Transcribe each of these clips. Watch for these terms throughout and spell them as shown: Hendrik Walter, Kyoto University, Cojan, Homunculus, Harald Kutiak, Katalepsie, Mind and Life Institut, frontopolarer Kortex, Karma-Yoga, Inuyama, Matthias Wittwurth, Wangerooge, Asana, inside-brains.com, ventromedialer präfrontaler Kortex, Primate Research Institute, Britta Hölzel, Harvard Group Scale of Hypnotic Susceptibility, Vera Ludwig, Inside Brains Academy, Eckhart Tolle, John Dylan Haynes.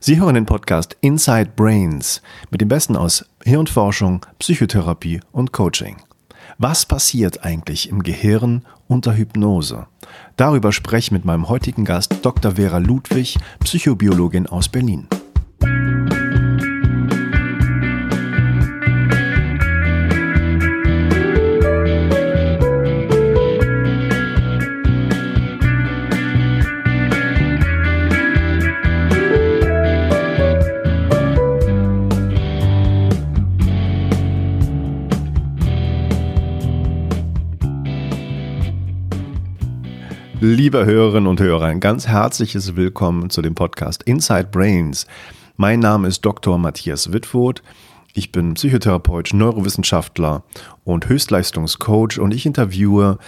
Sie hören den Podcast Inside Brains mit dem Besten aus Hirnforschung, Psychotherapie und Coaching. Was passiert eigentlich im Gehirn unter Hypnose? Darüber spreche ich mit meinem heutigen Gast Dr. Vera Ludwig, Psychobiologin aus Berlin. Liebe Hörerinnen und Hörer, ein ganz herzliches Willkommen zu dem Podcast Inside Brains. Mein Name ist Dr. Matthias Wittwurth. Ich bin Psychotherapeut, Neurowissenschaftler und Höchstleistungscoach und ich interviewe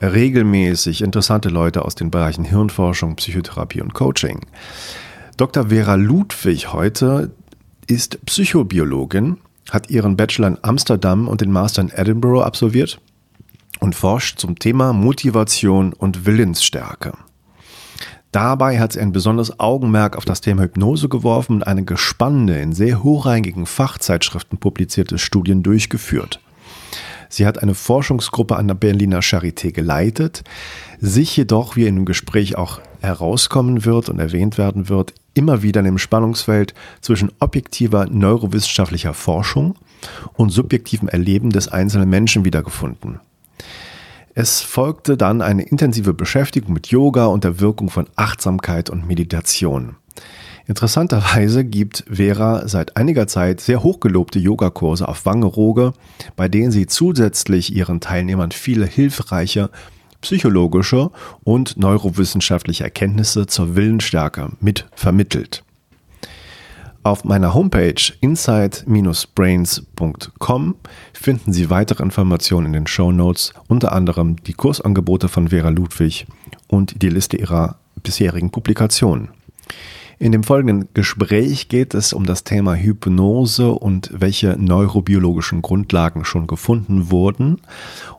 regelmäßig interessante Leute aus den Bereichen Hirnforschung, Psychotherapie und Coaching. Dr. Vera Ludwig heute ist Psychobiologin, hat ihren Bachelor in Amsterdam und den Master in Edinburgh absolviert und forscht zum Thema Motivation und Willensstärke. Dabei hat sie ein besonderes Augenmerk auf das Thema Hypnose geworfen und eine gespannte, in sehr hochrangigen Fachzeitschriften publizierte Studien durchgeführt. Sie hat eine Forschungsgruppe an der Berliner Charité geleitet, sich jedoch, wie in dem Gespräch auch herauskommen wird und erwähnt werden wird, immer wieder in dem Spannungsfeld zwischen objektiver neurowissenschaftlicher Forschung und subjektivem Erleben des einzelnen Menschen wiedergefunden. Es folgte dann eine intensive Beschäftigung mit Yoga und der Wirkung von Achtsamkeit und Meditation. Interessanterweise gibt Vera seit einiger Zeit sehr hochgelobte Yogakurse auf Wangerooge, bei denen sie zusätzlich ihren Teilnehmern viele hilfreiche psychologische und neurowissenschaftliche Erkenntnisse zur Willensstärke mit vermittelt. Auf meiner Homepage inside-brains.com finden Sie weitere Informationen in den Shownotes, unter anderem die Kursangebote von Vera Ludwig und die Liste ihrer bisherigen Publikationen. In dem folgenden Gespräch geht es um das Thema Hypnose und welche neurobiologischen Grundlagen schon gefunden wurden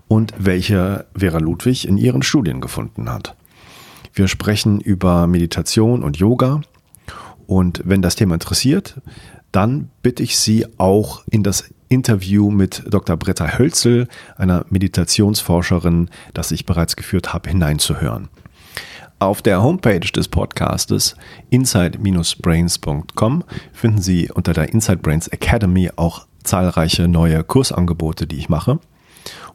und welche Vera Ludwig in ihren Studien gefunden hat. Wir sprechen über Meditation und Yoga. Und wenn das Thema interessiert, dann bitte ich Sie auch in das Interview mit Dr. Britta Hölzel, einer Meditationsforscherin, das ich bereits geführt habe, hineinzuhören. Auf der Homepage des Podcastes inside-brains.com finden Sie unter der Inside Brains Academy auch zahlreiche neue Kursangebote, die ich mache.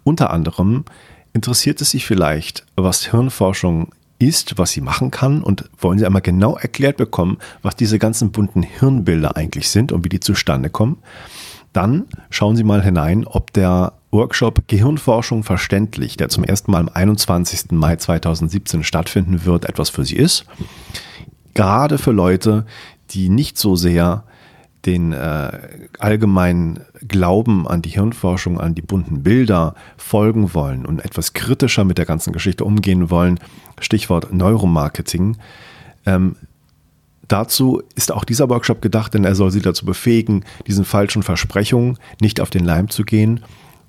Unter anderem interessiert es Sie vielleicht, was Hirnforschung ist, was sie machen kann, und wollen Sie einmal genau erklärt bekommen, was diese ganzen bunten Hirnbilder eigentlich sind und wie die zustande kommen, dann schauen Sie mal hinein, ob der Workshop Gehirnforschung verständlich, der zum ersten Mal am 21. Mai 2017 stattfinden wird, etwas für Sie ist. Gerade für Leute, die nicht so sehr den allgemeinen Glauben an die Hirnforschung, an die bunten Bilder folgen wollen und etwas kritischer mit der ganzen Geschichte umgehen wollen, Stichwort Neuromarketing. Dazu ist auch dieser Workshop gedacht, denn er soll Sie dazu befähigen, diesen falschen Versprechungen nicht auf den Leim zu gehen,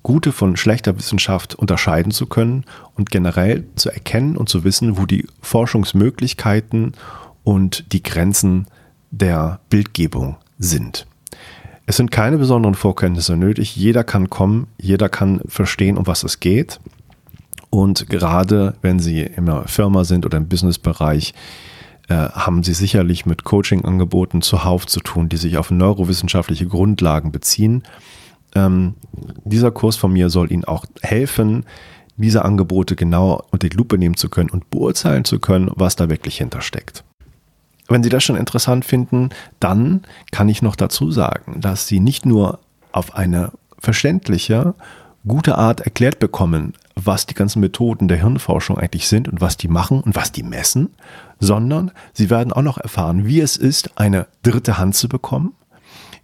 gute von schlechter Wissenschaft unterscheiden zu können und generell zu erkennen und zu wissen, wo die Forschungsmöglichkeiten und die Grenzen der Bildgebung sind. Es sind keine besonderen Vorkenntnisse nötig. Jeder kann kommen, jeder kann verstehen, um was es geht. Und gerade wenn Sie in einer Firma sind oder im Businessbereich, haben Sie sicherlich mit Coaching-Angeboten zuhauf zu tun, die sich auf neurowissenschaftliche Grundlagen beziehen. Dieser Kurs von mir soll Ihnen auch helfen, diese Angebote genau unter die Lupe nehmen zu können und beurteilen zu können, was da wirklich hintersteckt. Wenn Sie das schon interessant finden, dann kann ich noch dazu sagen, dass Sie nicht nur auf eine verständliche, gute Art erklärt bekommen, was die ganzen Methoden der Hirnforschung eigentlich sind und was die machen und was die messen, sondern Sie werden auch noch erfahren, wie es ist, eine dritte Hand zu bekommen,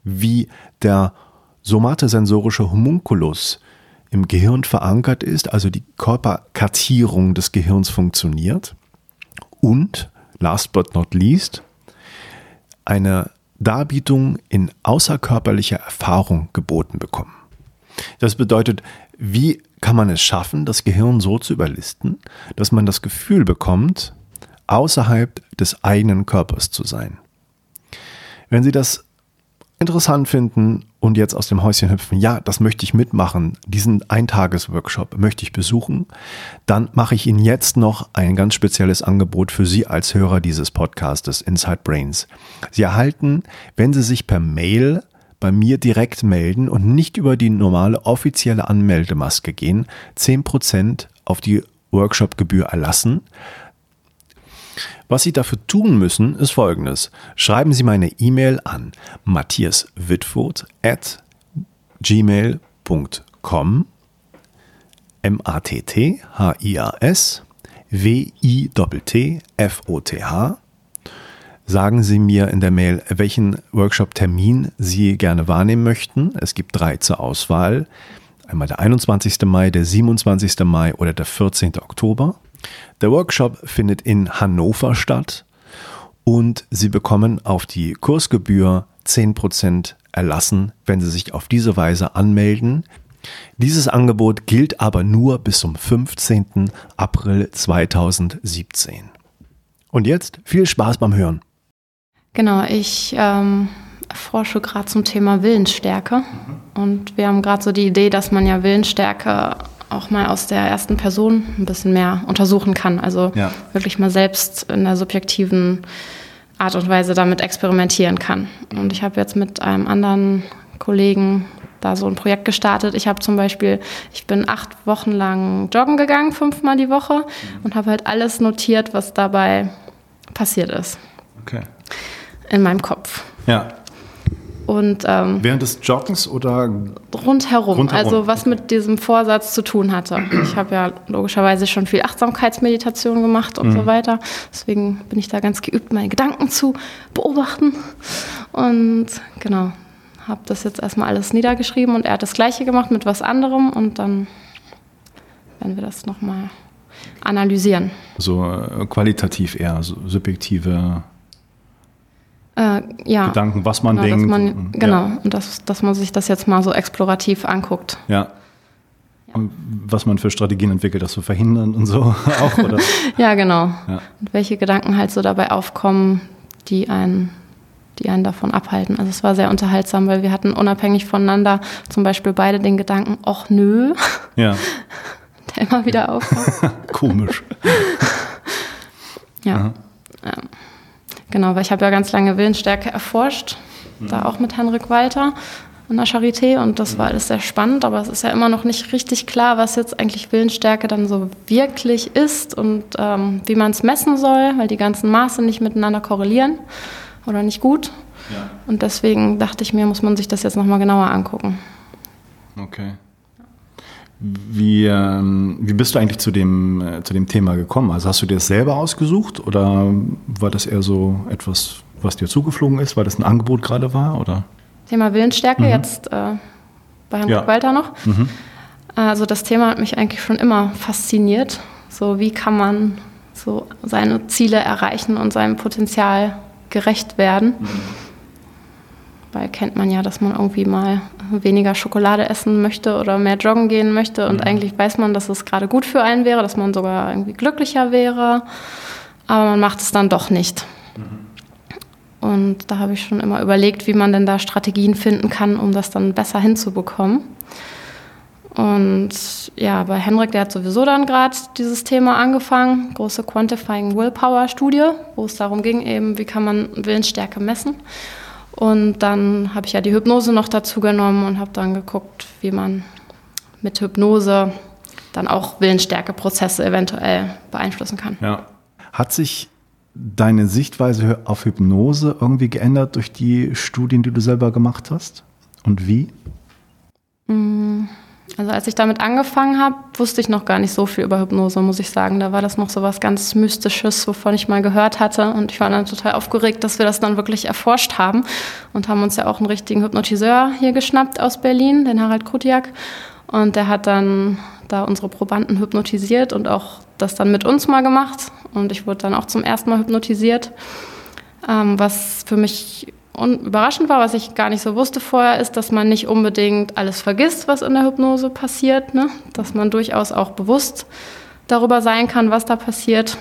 wie der somatosensorische Homunculus im Gehirn verankert ist, also die Körperkartierung des Gehirns funktioniert und last but not least, eine Darbietung in außerkörperlicher Erfahrung geboten bekommen. Das bedeutet, wie kann man es schaffen, das Gehirn so zu überlisten, dass man das Gefühl bekommt, außerhalb des eigenen Körpers zu sein. Wenn Sie das interessant finden und jetzt aus dem Häuschen hüpfen, ja, das möchte ich mitmachen, diesen Eintages-Workshop möchte ich besuchen, dann mache ich Ihnen jetzt noch ein ganz spezielles Angebot für Sie als Hörer dieses Podcastes Inside Brains. Sie erhalten, wenn Sie sich per Mail bei mir direkt melden und nicht über die normale offizielle Anmeldemaske gehen, 10% auf die Workshopgebühr erlassen. Was Sie dafür tun müssen, ist Folgendes. Schreiben Sie meine E-Mail an matthiaswittwurth@gmail.com MATTHIASWITTFOTH. Sagen Sie mir in der Mail, welchen Workshop-Termin Sie gerne wahrnehmen möchten. Es gibt 3 zur Auswahl. Einmal der 21. Mai, der 27. Mai oder der 14. Oktober. Der Workshop findet in Hannover statt und Sie bekommen auf die Kursgebühr 10% erlassen, wenn Sie sich auf diese Weise anmelden. Dieses Angebot gilt aber nur bis zum 15. April 2017. Und jetzt viel Spaß beim Hören. Genau, ich forsche gerade zum Thema Willensstärke und wir haben gerade so die Idee, dass man ja Willensstärke auch mal aus der ersten Person ein bisschen mehr untersuchen kann. Also ja, wirklich mal selbst in der subjektiven Art und Weise damit experimentieren kann. Und ich habe jetzt mit einem anderen Kollegen da so ein Projekt gestartet. Ich habe zum Beispiel, ich bin 8 Wochen lang joggen gegangen, 5-mal die Woche und habe halt alles notiert, was dabei passiert ist. Okay. In meinem Kopf. Ja. Und, während des Joggens oder? Rundherum, also was mit diesem Vorsatz zu tun hatte. Ich habe ja logischerweise schon viel Achtsamkeitsmeditation gemacht und so weiter. Deswegen bin ich da ganz geübt, meine Gedanken zu beobachten. Und genau, habe das jetzt erstmal alles niedergeschrieben und er hat das Gleiche gemacht mit was anderem und dann werden wir das nochmal analysieren. So qualitativ eher, so subjektive ja, Gedanken, was man denkt. Und dass man sich das jetzt mal so explorativ anguckt. Ja. Und was man für Strategien entwickelt, das zu verhindern und so auch, oder? Ja, genau. Ja. Und welche Gedanken halt so dabei aufkommen, die einen davon abhalten. Also es war sehr unterhaltsam, weil wir hatten unabhängig voneinander zum Beispiel beide den Gedanken, ach nö. Ja. Der immer wieder aufkommt. Komisch. Ja. Aha. Ja. Genau, weil ich habe ja ganz lange Willensstärke erforscht, da auch mit Hendrik Walter an der Charité und das war alles sehr spannend, aber es ist ja immer noch nicht richtig klar, was jetzt eigentlich Willensstärke dann so wirklich ist und wie man es messen soll, weil die ganzen Maße nicht miteinander korrelieren oder nicht gut. Ja. Und deswegen dachte ich mir, muss man sich das jetzt nochmal genauer angucken. Okay. Wie bist du eigentlich zu dem Thema gekommen? Also hast du dir das selber ausgesucht oder war das eher so etwas, was dir zugeflogen ist, weil das ein Angebot gerade war? Oder? Thema Willensstärke, jetzt bei Hendrik Walter noch. Mhm. Also das Thema hat mich eigentlich schon immer fasziniert. So wie kann man so seine Ziele erreichen und seinem Potenzial gerecht werden? Mhm. Weil kennt man ja, dass man irgendwie mal weniger Schokolade essen möchte oder mehr joggen gehen möchte. Und eigentlich weiß man, dass es gerade gut für einen wäre, dass man sogar irgendwie glücklicher wäre. Aber man macht es dann doch nicht. Mhm. Und da habe ich schon immer überlegt, wie man denn da Strategien finden kann, um das dann besser hinzubekommen. Und ja, bei Hendrik, der hat sowieso dann gerade dieses Thema angefangen, große Quantifying Willpower Studie, wo es darum ging eben, wie kann man Willensstärke messen. Und dann habe ich ja die Hypnose noch dazu genommen und habe dann geguckt, wie man mit Hypnose dann auch Willensstärkeprozesse eventuell beeinflussen kann. Ja. Hat sich deine Sichtweise auf Hypnose irgendwie geändert durch die Studien, die du selber gemacht hast? Und wie? Also als ich damit angefangen habe, wusste ich noch gar nicht so viel über Hypnose, muss ich sagen. Da war das noch so was ganz Mystisches, wovon ich mal gehört hatte. Und ich war dann total aufgeregt, dass wir das dann wirklich erforscht haben. Und haben uns ja auch einen richtigen Hypnotiseur hier geschnappt aus Berlin, den Harald Kutiak. Und der hat dann da unsere Probanden hypnotisiert und auch das dann mit uns mal gemacht. Und ich wurde dann auch zum ersten Mal hypnotisiert, was für mich überraschend war, was ich gar nicht so wusste vorher, ist, dass man nicht unbedingt alles vergisst, was in der Hypnose passiert, ne? Dass man durchaus auch bewusst darüber sein kann, was da passiert.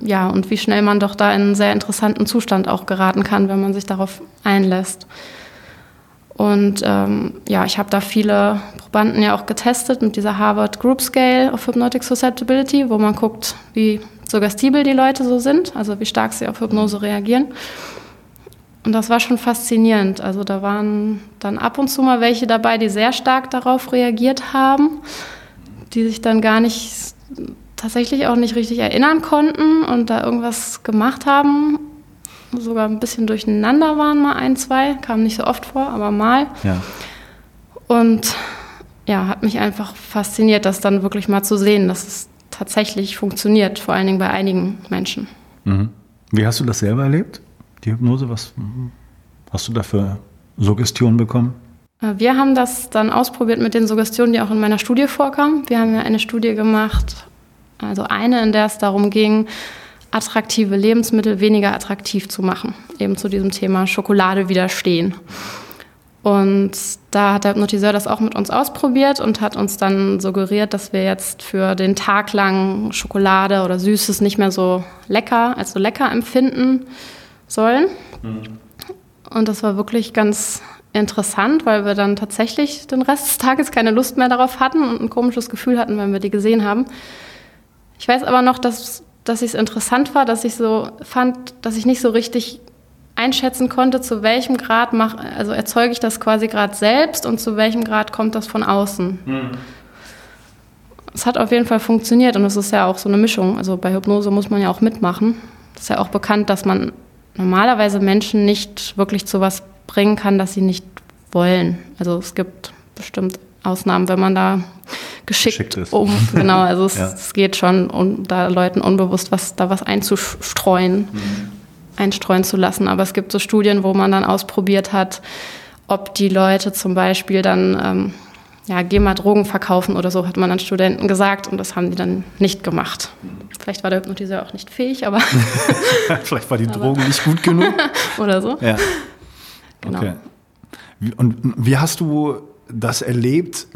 Ja, und wie schnell man doch da in einen sehr interessanten Zustand auch geraten kann, wenn man sich darauf einlässt. Und ja, ich habe da viele Probanden ja auch getestet mit dieser Harvard Group Scale of Hypnotic Susceptibility, wo man guckt, wie suggestibel die Leute so sind, also wie stark sie auf Hypnose reagieren. Und das war schon faszinierend. Also da waren dann ab und zu mal welche dabei, die sehr stark darauf reagiert haben, die sich dann gar nicht, tatsächlich auch nicht richtig erinnern konnten und da irgendwas gemacht haben. Sogar ein bisschen durcheinander waren mal ein, zwei, kam nicht so oft vor, aber mal. Ja. Und ja, hat mich einfach fasziniert, das dann wirklich mal zu sehen, dass es tatsächlich funktioniert, vor allen Dingen bei einigen Menschen. Mhm. Wie hast du das selber erlebt? Die Hypnose, was hast du da für Suggestionen bekommen? Wir haben das dann ausprobiert mit den Suggestionen, die auch in meiner Studie vorkamen. Wir haben ja eine Studie gemacht, also eine, in der es darum ging, attraktive Lebensmittel weniger attraktiv zu machen. Eben zu diesem Thema Schokolade widerstehen. Und da hat der Hypnotiseur das auch mit uns ausprobiert und hat uns dann suggeriert, dass wir jetzt für den Tag lang Schokolade oder Süßes nicht mehr so lecker, als so lecker empfinden sollen. Mhm. Und das war wirklich ganz interessant, weil wir dann tatsächlich den Rest des Tages keine Lust mehr darauf hatten und ein komisches Gefühl hatten, wenn wir die gesehen haben. Ich weiß aber noch, dass ich es interessant war, dass ich so fand, dass ich nicht so richtig einschätzen konnte, zu welchem Grad also erzeuge ich das quasi gerade selbst und zu welchem Grad kommt das von außen. Mhm. Es hat auf jeden Fall funktioniert und es ist ja auch so eine Mischung. Also bei Hypnose muss man ja auch mitmachen. Es ist ja auch bekannt, dass man normalerweise Menschen nicht wirklich zu was bringen kann, das sie nicht wollen. Also es gibt bestimmt Ausnahmen, wenn man da geschickt ist. Genau, also es, ja. Es geht schon, um da Leuten unbewusst was einzustreuen, einstreuen zu lassen. Aber es gibt so Studien, wo man dann ausprobiert hat, ob die Leute zum Beispiel dann, geh mal Drogen verkaufen oder so, hat man an Studenten gesagt und das haben die dann nicht gemacht. Vielleicht war der Hypnotiseur auch nicht fähig, aber... Vielleicht war die Drogen nicht gut genug. Oder so. Ja. Genau. Okay. Und wie hast du das erlebt,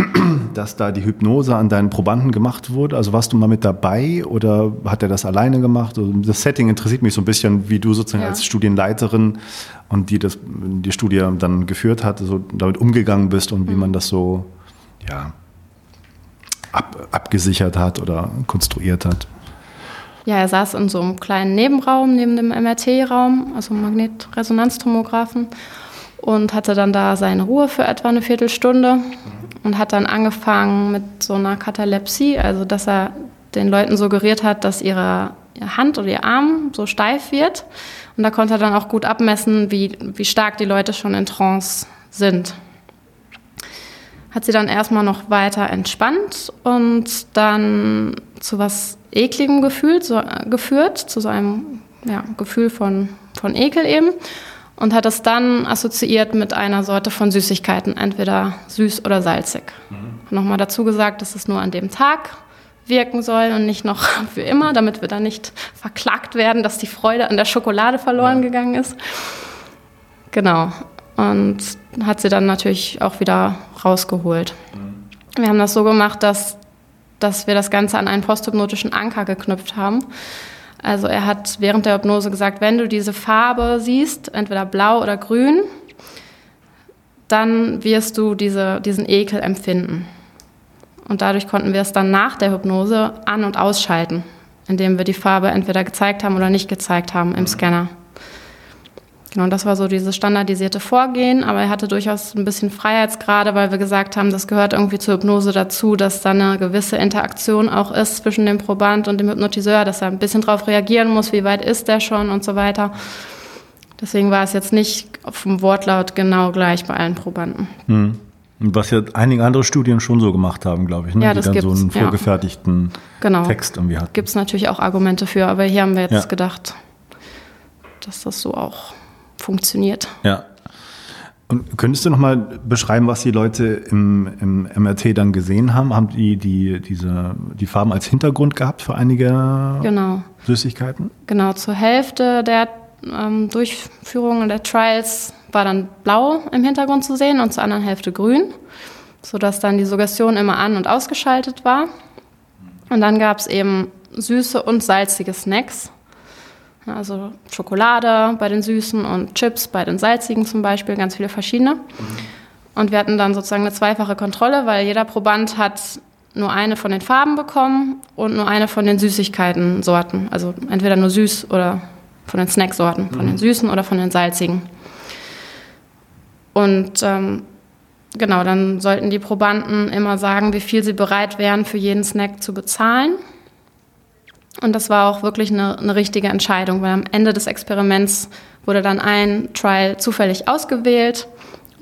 dass da die Hypnose an deinen Probanden gemacht wurde? Also warst du mal mit dabei oder hat er das alleine gemacht? Also das Setting interessiert mich so ein bisschen, wie du sozusagen als Studienleiterin und die Studie dann geführt hat, so damit umgegangen bist und wie man das so abgesichert hat oder konstruiert hat. Ja, er saß in so einem kleinen Nebenraum, neben dem MRT-Raum, also Magnetresonanztomographen. Und hatte dann da seine Ruhe für etwa eine Viertelstunde und hat dann angefangen mit so einer Katalepsie, also dass er den Leuten suggeriert hat, dass ihre Hand oder ihr Arm so steif wird. Und da konnte er dann auch gut abmessen, wie stark die Leute schon in Trance sind. Hat sie dann erstmal noch weiter entspannt und dann zu was Ekligem geführt, zu so einem Gefühl von Ekel eben. Und hat das dann assoziiert mit einer Sorte von Süßigkeiten, entweder süß oder salzig. Mhm. Nochmal dazu gesagt, dass es nur an dem Tag wirken soll und nicht noch für immer, damit wir dann nicht verklagt werden, dass die Freude an der Schokolade verloren gegangen ist. Genau. Und hat sie dann natürlich auch wieder rausgeholt. Mhm. Wir haben das so gemacht, dass wir das Ganze an einen posthypnotischen Anker geknüpft haben. Also er hat während der Hypnose gesagt, wenn du diese Farbe siehst, entweder blau oder grün, dann wirst du diesen Ekel empfinden. Und dadurch konnten wir es dann nach der Hypnose an- und ausschalten, indem wir die Farbe entweder gezeigt haben oder nicht gezeigt haben im Scanner. Genau, das war so dieses standardisierte Vorgehen, aber er hatte durchaus ein bisschen Freiheitsgrade, weil wir gesagt haben, das gehört irgendwie zur Hypnose dazu, dass da eine gewisse Interaktion auch ist zwischen dem Proband und dem Hypnotiseur, dass er ein bisschen drauf reagieren muss, wie weit ist der schon und so weiter. Deswegen war es jetzt nicht vom Wortlaut genau gleich bei allen Probanden. Mhm. Was ja einige andere Studien schon so gemacht haben, glaube ich, ne? Ja, die dann so einen vorgefertigten Text irgendwie hatten. Gibt es natürlich auch Argumente für, aber hier haben wir jetzt gedacht, dass das so auch funktioniert. Ja. Und könntest du nochmal beschreiben, was die Leute im MRT dann gesehen haben? Haben die Farben als Hintergrund gehabt für einige Süßigkeiten? Genau, zur Hälfte der Durchführungen der Trials war dann blau im Hintergrund zu sehen und zur anderen Hälfte grün, sodass dann die Suggestion immer an- und ausgeschaltet war. Und dann gab es eben süße und salzige Snacks. Also Schokolade bei den süßen und Chips bei den salzigen zum Beispiel, ganz viele verschiedene. Und wir hatten dann sozusagen eine zweifache Kontrolle, weil jeder Proband hat nur eine von den Farben bekommen und nur eine von den Süßigkeiten-Sorten. Also entweder nur süß oder von den Snacksorten, von den süßen oder von den salzigen. Und genau, dann sollten die Probanden immer sagen, wie viel sie bereit wären, für jeden Snack zu bezahlen. Und das war auch wirklich eine richtige Entscheidung, weil am Ende des Experiments wurde dann ein Trial zufällig ausgewählt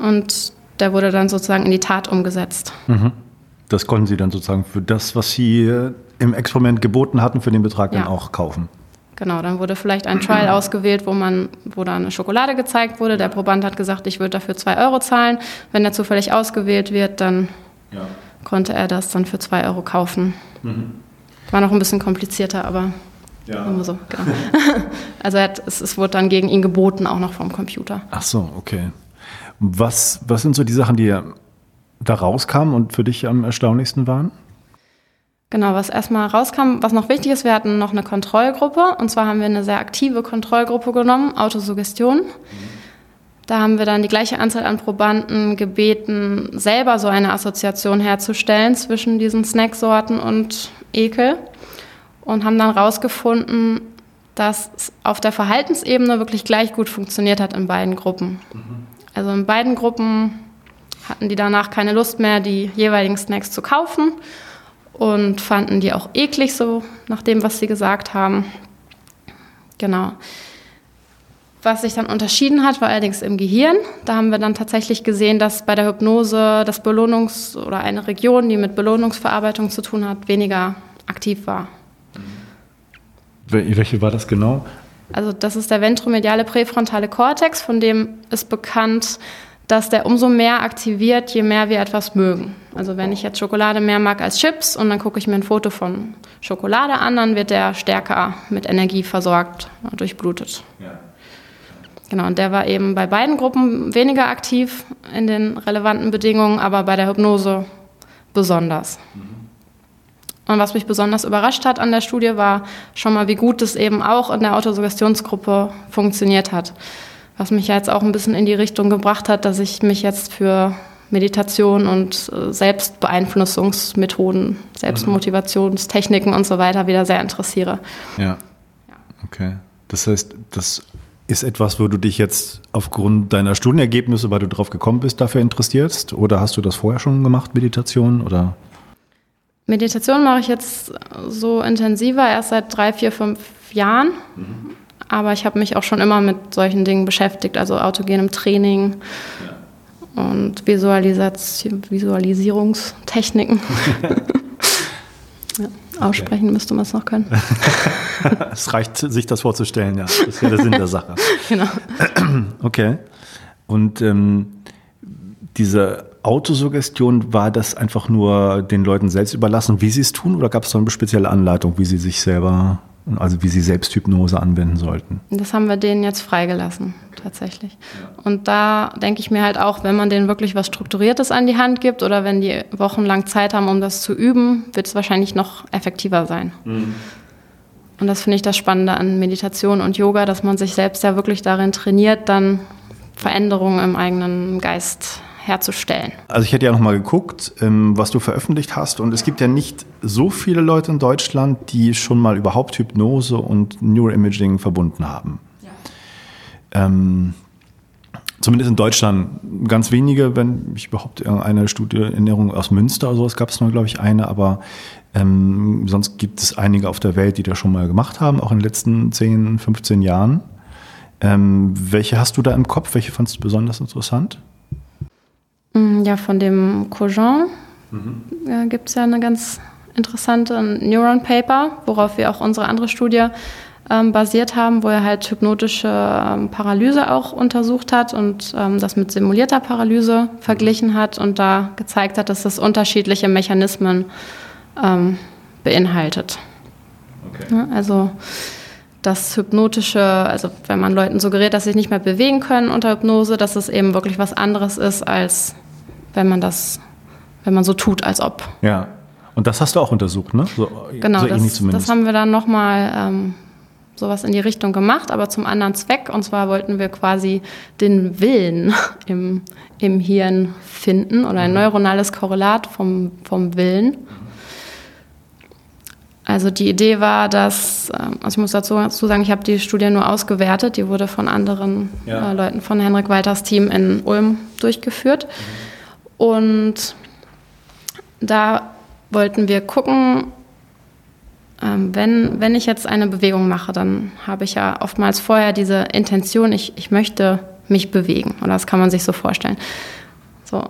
und der wurde dann sozusagen in die Tat umgesetzt. Mhm. Das konnten Sie dann sozusagen für das, was Sie im Experiment geboten hatten, für den Betrag dann auch kaufen? Genau, dann wurde vielleicht ein Trial ausgewählt, wo da eine Schokolade gezeigt wurde. Der Proband hat gesagt, ich würde dafür 2 Euro zahlen. Wenn er zufällig ausgewählt wird, dann konnte er das dann für 2 Euro kaufen. Mhm. War noch ein bisschen komplizierter, aber immer so. Genau. Also es wurde dann gegen ihn geboten, auch noch vom Computer. Ach so, okay. Was sind so die Sachen, die da rauskamen und für dich am erstaunlichsten waren? Genau, was erstmal rauskam, was noch wichtig ist, wir hatten noch eine Kontrollgruppe. Und zwar haben wir eine sehr aktive Kontrollgruppe genommen, Autosuggestion. Da haben wir dann die gleiche Anzahl an Probanden gebeten, selber so eine Assoziation herzustellen zwischen diesen Snacksorten und Ekel. Und haben dann rausgefunden, dass es auf der Verhaltensebene wirklich gleich gut funktioniert hat in beiden Gruppen. Also in beiden Gruppen hatten die danach keine Lust mehr, die jeweiligen Snacks zu kaufen. Und fanden die auch eklig, so nach dem, was sie gesagt haben. Genau. Was sich dann unterschieden hat, war allerdings im Gehirn. Da haben wir dann tatsächlich gesehen, dass bei der Hypnose das oder eine Region, die mit Belohnungsverarbeitung zu tun hat, weniger aktiv war. Welche war das genau? Also das ist der ventromediale präfrontale Kortex, von dem ist bekannt, dass der umso mehr aktiviert, je mehr wir etwas mögen. Also wenn ich jetzt Schokolade mehr mag als Chips und dann gucke ich mir ein Foto von Schokolade an, dann wird der stärker mit Energie versorgt, durchblutet. Ja. Genau, und der war eben bei beiden Gruppen weniger aktiv in den relevanten Bedingungen, aber bei der Hypnose besonders. Und was mich besonders überrascht hat an der Studie, war schon mal, wie gut es eben auch in der Autosuggestionsgruppe funktioniert hat. Was mich ja jetzt auch ein bisschen in die Richtung gebracht hat, dass ich mich jetzt für Meditation und Selbstbeeinflussungsmethoden, Selbstmotivationstechniken und so weiter wieder sehr interessiere. Ja, okay. Das heißt, das ist etwas, wo du dich jetzt aufgrund deiner Studienergebnisse, weil du drauf gekommen bist, dafür interessierst? Oder hast du das vorher schon gemacht, Meditation? Oder? Meditation mache ich jetzt so intensiver, erst seit 3, 4, 5 Jahren. Mhm. Aber ich habe mich auch schon immer mit solchen Dingen beschäftigt, also autogenem Training und Visualisierungstechniken. Aussprechen müsste man es noch können. Es reicht, sich das vorzustellen, ja. Das ist ja der Sinn der Sache. Genau. Okay. Und diese Autosuggestion, war das einfach nur den Leuten selbst überlassen, wie sie es tun? Oder gab es da eine spezielle Anleitung, wie sie sich selber... Also wie sie Selbsthypnose anwenden sollten. Das haben wir denen jetzt freigelassen, tatsächlich. Und da denke ich mir halt auch, wenn man denen wirklich was Strukturiertes an die Hand gibt oder wenn die wochenlang Zeit haben, um das zu üben, wird es wahrscheinlich noch effektiver sein. Mhm. Und das finde ich das Spannende an Meditation und Yoga, dass man sich selbst ja wirklich darin trainiert, dann Veränderungen im eigenen Geist herzustellen. Also ich hätte ja nochmal geguckt, was du veröffentlicht hast. Und es gibt ja nicht so viele Leute in Deutschland, die schon mal überhaupt Hypnose und Neuroimaging verbunden haben. Ja. Zumindest in Deutschland ganz wenige, wenn ich überhaupt irgendeine Studie Erinnerung aus Münster oder sowas gab es nur, glaube ich, eine. Aber sonst gibt es einige auf der Welt, die das schon mal gemacht haben, auch in den letzten 10, 15 Jahren. Welche hast du da im Kopf? Welche fandst du besonders interessant? Ja, von dem Cojan gibt es ja eine ganz interessante Neuron-Paper, worauf wir auch unsere andere Studie basiert haben, wo er halt hypnotische Paralyse auch untersucht hat und das mit simulierter Paralyse verglichen hat und da gezeigt hat, dass das unterschiedliche Mechanismen beinhaltet. Okay. Ja, also das Hypnotische, also wenn man Leuten suggeriert, dass sie sich nicht mehr bewegen können unter Hypnose, dass es eben wirklich was anderes ist, als wenn man so tut, als ob. Ja, Und das hast du auch untersucht, ne? So, genau, so ähnlich zumindest. Das haben wir dann nochmal sowas in die Richtung gemacht, aber zum anderen Zweck. Und zwar wollten wir quasi den Willen im Hirn finden oder ein neuronales Korrelat vom Willen. Also die Idee war, dass, also ich muss dazu sagen, ich habe die Studie nur ausgewertet, die wurde von anderen Leuten von Hendrik Walters Team in Ulm durchgeführt. Und da wollten wir gucken, wenn ich jetzt eine Bewegung mache, dann habe ich ja oftmals vorher diese Intention, ich möchte mich bewegen. Oder das kann man sich so vorstellen. So.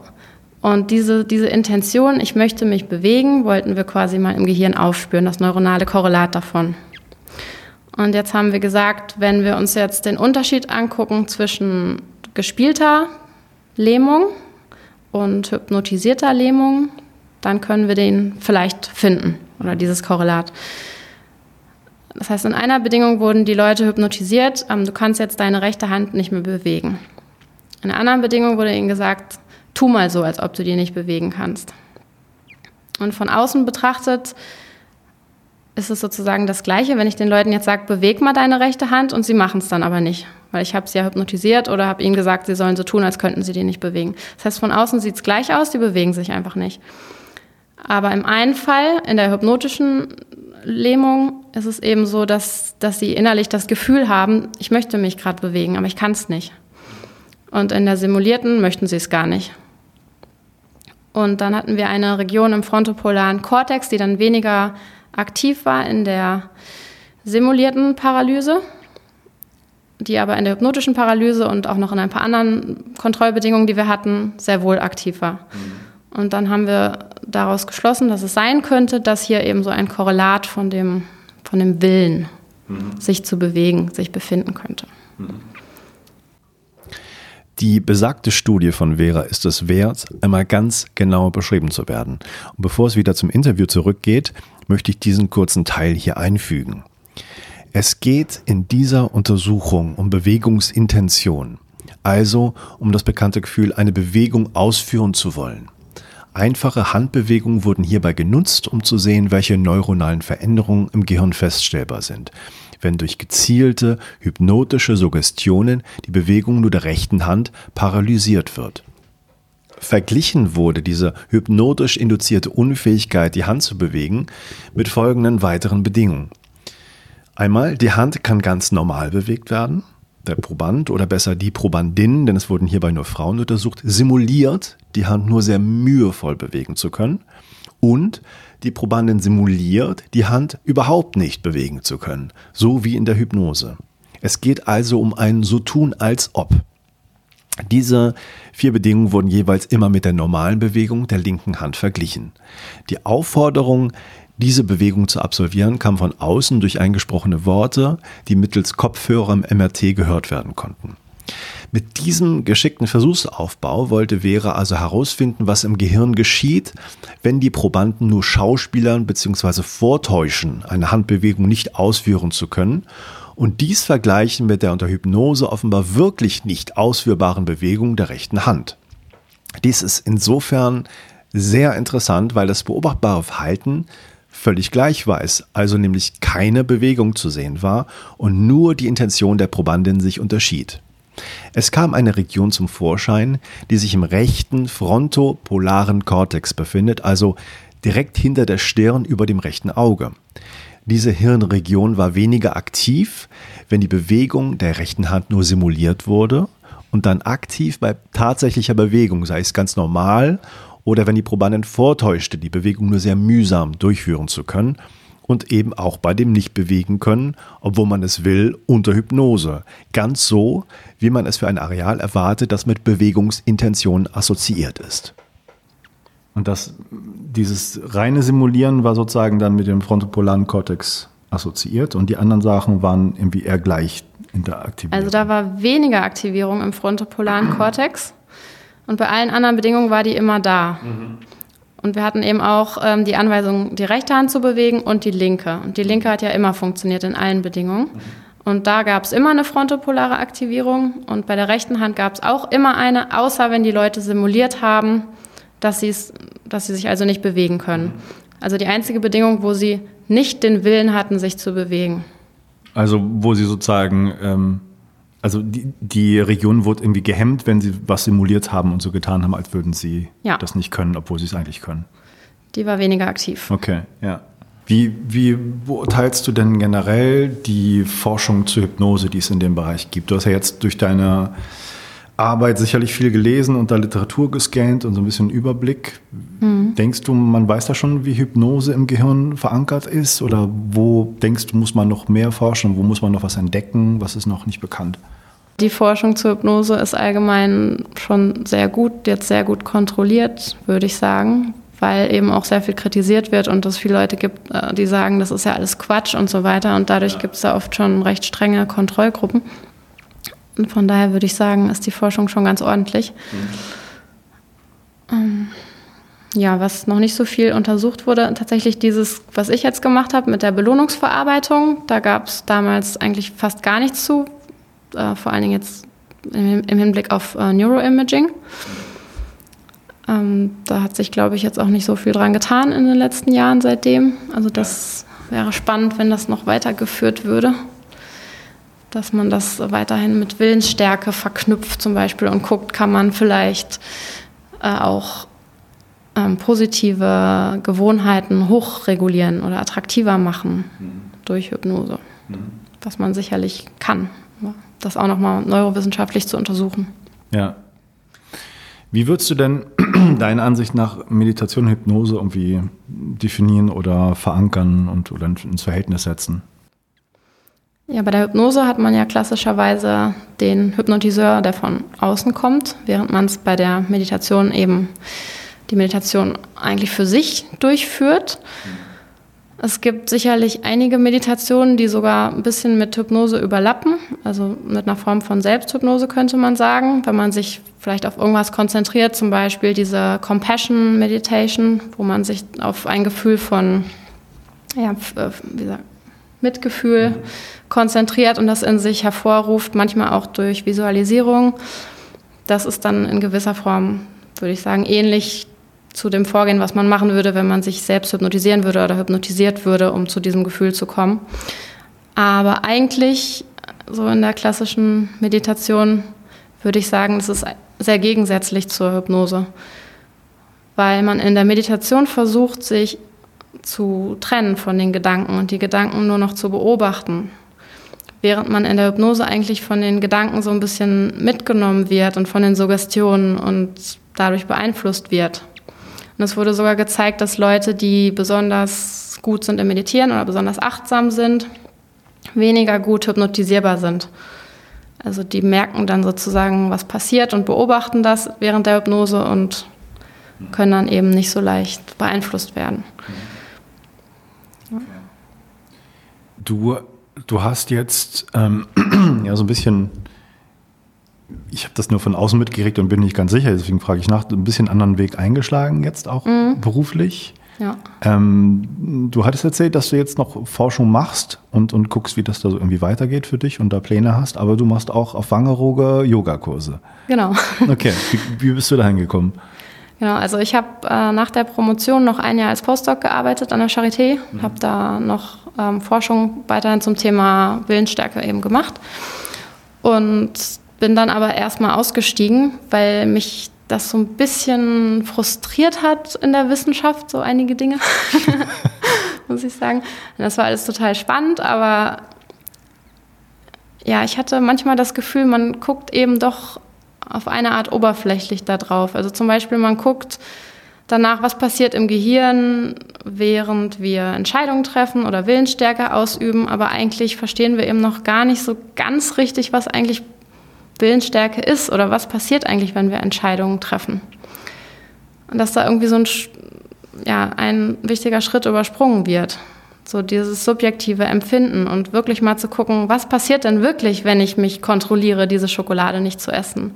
Und diese Intention, ich möchte mich bewegen, wollten wir quasi mal im Gehirn aufspüren, das neuronale Korrelat davon. Und jetzt haben wir gesagt, wenn wir uns jetzt den Unterschied angucken zwischen gespielter Lähmung und hypnotisierter Lähmung, dann können wir den vielleicht finden oder dieses Korrelat. Das heißt, in einer Bedingung wurden die Leute hypnotisiert, du kannst jetzt deine rechte Hand nicht mehr bewegen. In einer anderen Bedingung wurde ihnen gesagt, tu mal so, als ob du die nicht bewegen kannst. Und von außen betrachtet ist es sozusagen das Gleiche, wenn ich den Leuten jetzt sage, beweg mal deine rechte Hand und sie machen es dann aber nicht. Weil ich habe sie ja hypnotisiert oder habe ihnen gesagt, sie sollen so tun, als könnten sie die nicht bewegen. Das heißt, von außen sieht es gleich aus, die bewegen sich einfach nicht. Aber im einen Fall, in der hypnotischen Lähmung, ist es eben so, dass sie innerlich das Gefühl haben, ich möchte mich gerade bewegen, aber ich kann es nicht. Und in der simulierten möchten sie es gar nicht. Und dann hatten wir eine Region im frontopolaren Kortex, die dann weniger aktiv war in der simulierten Paralyse, die aber in der hypnotischen Paralyse und auch noch in ein paar anderen Kontrollbedingungen, die wir hatten, sehr wohl aktiv war. Und dann haben wir daraus geschlossen, dass es sein könnte, dass hier eben so ein Korrelat von dem Willen, sich zu bewegen, sich befinden könnte. Die besagte Studie von Vera ist es wert, einmal ganz genau beschrieben zu werden. Und bevor es wieder zum Interview zurückgeht, möchte ich diesen kurzen Teil hier einfügen. Es geht in dieser Untersuchung um Bewegungsintention, also um das bekannte Gefühl, eine Bewegung ausführen zu wollen. Einfache Handbewegungen wurden hierbei genutzt, um zu sehen, welche neuronalen Veränderungen im Gehirn feststellbar sind, wenn durch gezielte, hypnotische Suggestionen die Bewegung nur der rechten Hand paralysiert wird. Verglichen wurde diese hypnotisch induzierte Unfähigkeit, die Hand zu bewegen, mit folgenden weiteren Bedingungen. Einmal, die Hand kann ganz normal bewegt werden. Der Proband oder besser die Probandin, denn es wurden hierbei nur Frauen untersucht, simuliert, die Hand nur sehr mühevoll bewegen zu können. Und die Probandin simuliert, die Hand überhaupt nicht bewegen zu können, so wie in der Hypnose. Es geht also um ein So-Tun als ob. Diese 4 Bedingungen wurden jeweils immer mit der normalen Bewegung der linken Hand verglichen. Die Aufforderung, diese Bewegung zu absolvieren, kam von außen durch eingesprochene Worte, die mittels Kopfhörer im MRT gehört werden konnten. Mit diesem geschickten Versuchsaufbau wollte Vera also herausfinden, was im Gehirn geschieht, wenn die Probanden nur schauspielern bzw. vortäuschen, eine Handbewegung nicht ausführen zu können und dies vergleichen mit der unter Hypnose offenbar wirklich nicht ausführbaren Bewegung der rechten Hand. Dies ist insofern sehr interessant, weil das beobachtbare Verhalten völlig gleich war es, also nämlich keine Bewegung zu sehen war und nur die Intention der Probandin sich unterschied. Es kam eine Region zum Vorschein, die sich im rechten frontopolaren Kortex befindet, also direkt hinter der Stirn über dem rechten Auge. Diese Hirnregion war weniger aktiv, wenn die Bewegung der rechten Hand nur simuliert wurde und dann aktiv bei tatsächlicher Bewegung, sei es ganz normal, oder wenn die Probandin vortäuschte, die Bewegung nur sehr mühsam durchführen zu können und eben auch bei dem nicht bewegen können, obwohl man es will, unter Hypnose. Ganz so, wie man es für ein Areal erwartet, das mit Bewegungsintention assoziiert ist. Und dieses reine Simulieren war sozusagen dann mit dem frontopolaren Kortex assoziiert und die anderen Sachen waren irgendwie eher gleich interaktiviert. Also da war weniger Aktivierung im frontopolaren Kortex. Und bei allen anderen Bedingungen war die immer da. Und wir hatten eben auch die Anweisung, die rechte Hand zu bewegen und die linke. Und die linke hat ja immer funktioniert in allen Bedingungen. Und da gab es immer eine frontopolare Aktivierung. Und bei der rechten Hand gab es auch immer eine, außer wenn die Leute simuliert haben, dass sie sich also nicht bewegen können. Also die einzige Bedingung, wo sie nicht den Willen hatten, sich zu bewegen. Also wo sie sozusagen, also die Region wurde irgendwie gehemmt, wenn sie was simuliert haben und so getan haben, als würden sie das nicht können, obwohl sie es eigentlich können. Die war weniger aktiv. Okay, ja. Wie beurteilst du denn generell die Forschung zur Hypnose, die es in dem Bereich gibt? Du hast ja jetzt durch deine Arbeit sicherlich viel gelesen und da Literatur gescannt und so ein bisschen Überblick. Mhm. Denkst du, man weiß da schon, wie Hypnose im Gehirn verankert ist? Oder wo denkst du, muss man noch mehr forschen? Wo muss man noch was entdecken? Was ist noch nicht bekannt? Die Forschung zur Hypnose ist allgemein schon sehr gut, jetzt sehr gut kontrolliert, würde ich sagen, weil eben auch sehr viel kritisiert wird und es viele Leute gibt, die sagen, das ist ja alles Quatsch und so weiter. Und dadurch gibt es da oft schon recht strenge Kontrollgruppen. Und von daher würde ich sagen, ist die Forschung schon ganz ordentlich. Mhm. Ja, was noch nicht so viel untersucht wurde, tatsächlich dieses, was ich jetzt gemacht habe mit der Belohnungsverarbeitung, da gab es damals eigentlich fast gar nichts zu, vor allen Dingen jetzt im Hinblick auf Neuroimaging. Da hat sich, glaube ich, jetzt auch nicht so viel dran getan in den letzten Jahren seitdem. Also das wäre spannend, wenn das noch weitergeführt würde, dass man das weiterhin mit Willensstärke verknüpft zum Beispiel und guckt, kann man vielleicht auch positive Gewohnheiten hochregulieren oder attraktiver machen durch Hypnose, was man sicherlich kann, das auch nochmal neurowissenschaftlich zu untersuchen. Ja. Wie würdest du denn deiner Ansicht nach Meditation und Hypnose irgendwie definieren oder verankern und oder ins Verhältnis setzen? Ja, bei der Hypnose hat man ja klassischerweise den Hypnotiseur, der von außen kommt, während man es bei der Meditation eben die Meditation eigentlich für sich durchführt. Es gibt sicherlich einige Meditationen, die sogar ein bisschen mit Hypnose überlappen, also mit einer Form von Selbsthypnose könnte man sagen, wenn man sich vielleicht auf irgendwas konzentriert, zum Beispiel diese Compassion Meditation, wo man sich auf ein Gefühl von Mitgefühl konzentriert und das in sich hervorruft, manchmal auch durch Visualisierung. Das ist dann in gewisser Form, würde ich sagen, ähnlich zu dem Vorgehen, was man machen würde, wenn man sich selbst hypnotisieren würde oder hypnotisiert würde, um zu diesem Gefühl zu kommen. Aber eigentlich, so in der klassischen Meditation, würde ich sagen, das ist sehr gegensätzlich zur Hypnose. Weil man in der Meditation versucht, sich zu trennen von den Gedanken und die Gedanken nur noch zu beobachten. Während man in der Hypnose eigentlich von den Gedanken so ein bisschen mitgenommen wird und von den Suggestionen und dadurch beeinflusst wird. Und es wurde sogar gezeigt, dass Leute, die besonders gut sind im Meditieren oder besonders achtsam sind, weniger gut hypnotisierbar sind. Also die merken dann sozusagen, was passiert und beobachten das während der Hypnose und können dann eben nicht so leicht beeinflusst werden. Ja. Du hast jetzt so ein bisschen... Ich habe das nur von außen mitgekriegt und bin nicht ganz sicher, deswegen frage ich nach, ein bisschen anderen Weg eingeschlagen jetzt auch beruflich. Ja. Du hattest erzählt, dass du jetzt noch Forschung machst und guckst, wie das da so irgendwie weitergeht für dich und da Pläne hast, aber du machst auch auf Wangerooge Yogakurse. Genau. Okay, wie bist du da hingekommen? Genau, also ich habe nach der Promotion noch ein Jahr als Postdoc gearbeitet an der Charité, habe da noch Forschung weiterhin zum Thema Willensstärke eben gemacht und bin dann aber erstmal ausgestiegen, weil mich das so ein bisschen frustriert hat in der Wissenschaft, so einige Dinge, muss ich sagen. Das war alles total spannend, aber ja, ich hatte manchmal das Gefühl, man guckt eben doch auf eine Art oberflächlich da drauf. Also zum Beispiel, man guckt danach, was passiert im Gehirn, während wir Entscheidungen treffen oder Willensstärke ausüben, aber eigentlich verstehen wir eben noch gar nicht so ganz richtig, was eigentlich Willensstärke ist oder was passiert eigentlich, wenn wir Entscheidungen treffen. Und dass da irgendwie so ein wichtiger Schritt übersprungen wird. So dieses subjektive Empfinden und wirklich mal zu gucken, was passiert denn wirklich, wenn ich mich kontrolliere, diese Schokolade nicht zu essen?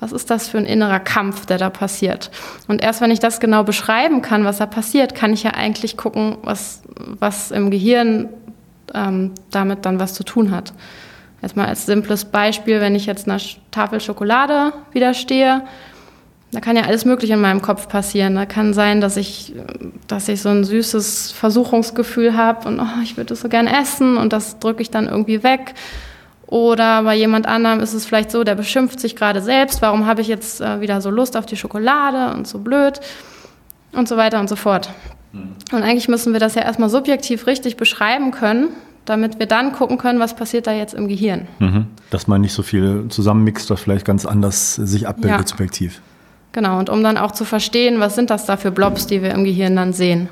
Was ist das für ein innerer Kampf, der da passiert? Und erst wenn ich das genau beschreiben kann, was da passiert, kann ich ja eigentlich gucken, was im Gehirn damit dann was zu tun hat. Erstmal als simples Beispiel, wenn ich jetzt einer Tafel Schokolade widerstehe, Da kann ja alles Mögliche in meinem Kopf passieren. Da kann sein, dass ich so ein süßes Versuchungsgefühl habe und oh, ich würde das so gern essen und das drücke ich dann irgendwie weg. Oder bei jemand anderem ist es vielleicht so, der beschimpft sich gerade selbst, warum habe ich jetzt wieder so Lust auf die Schokolade und so blöd und so weiter und so fort. Und eigentlich müssen wir das ja erstmal subjektiv richtig beschreiben können, damit wir dann gucken können, was passiert da jetzt im Gehirn. Mhm. Dass man nicht so viel zusammenmixt, das vielleicht ganz anders sich abbildet, ja. Subjektiv. Genau, und um dann auch zu verstehen, was sind das da für Blobs, die wir im Gehirn dann sehen.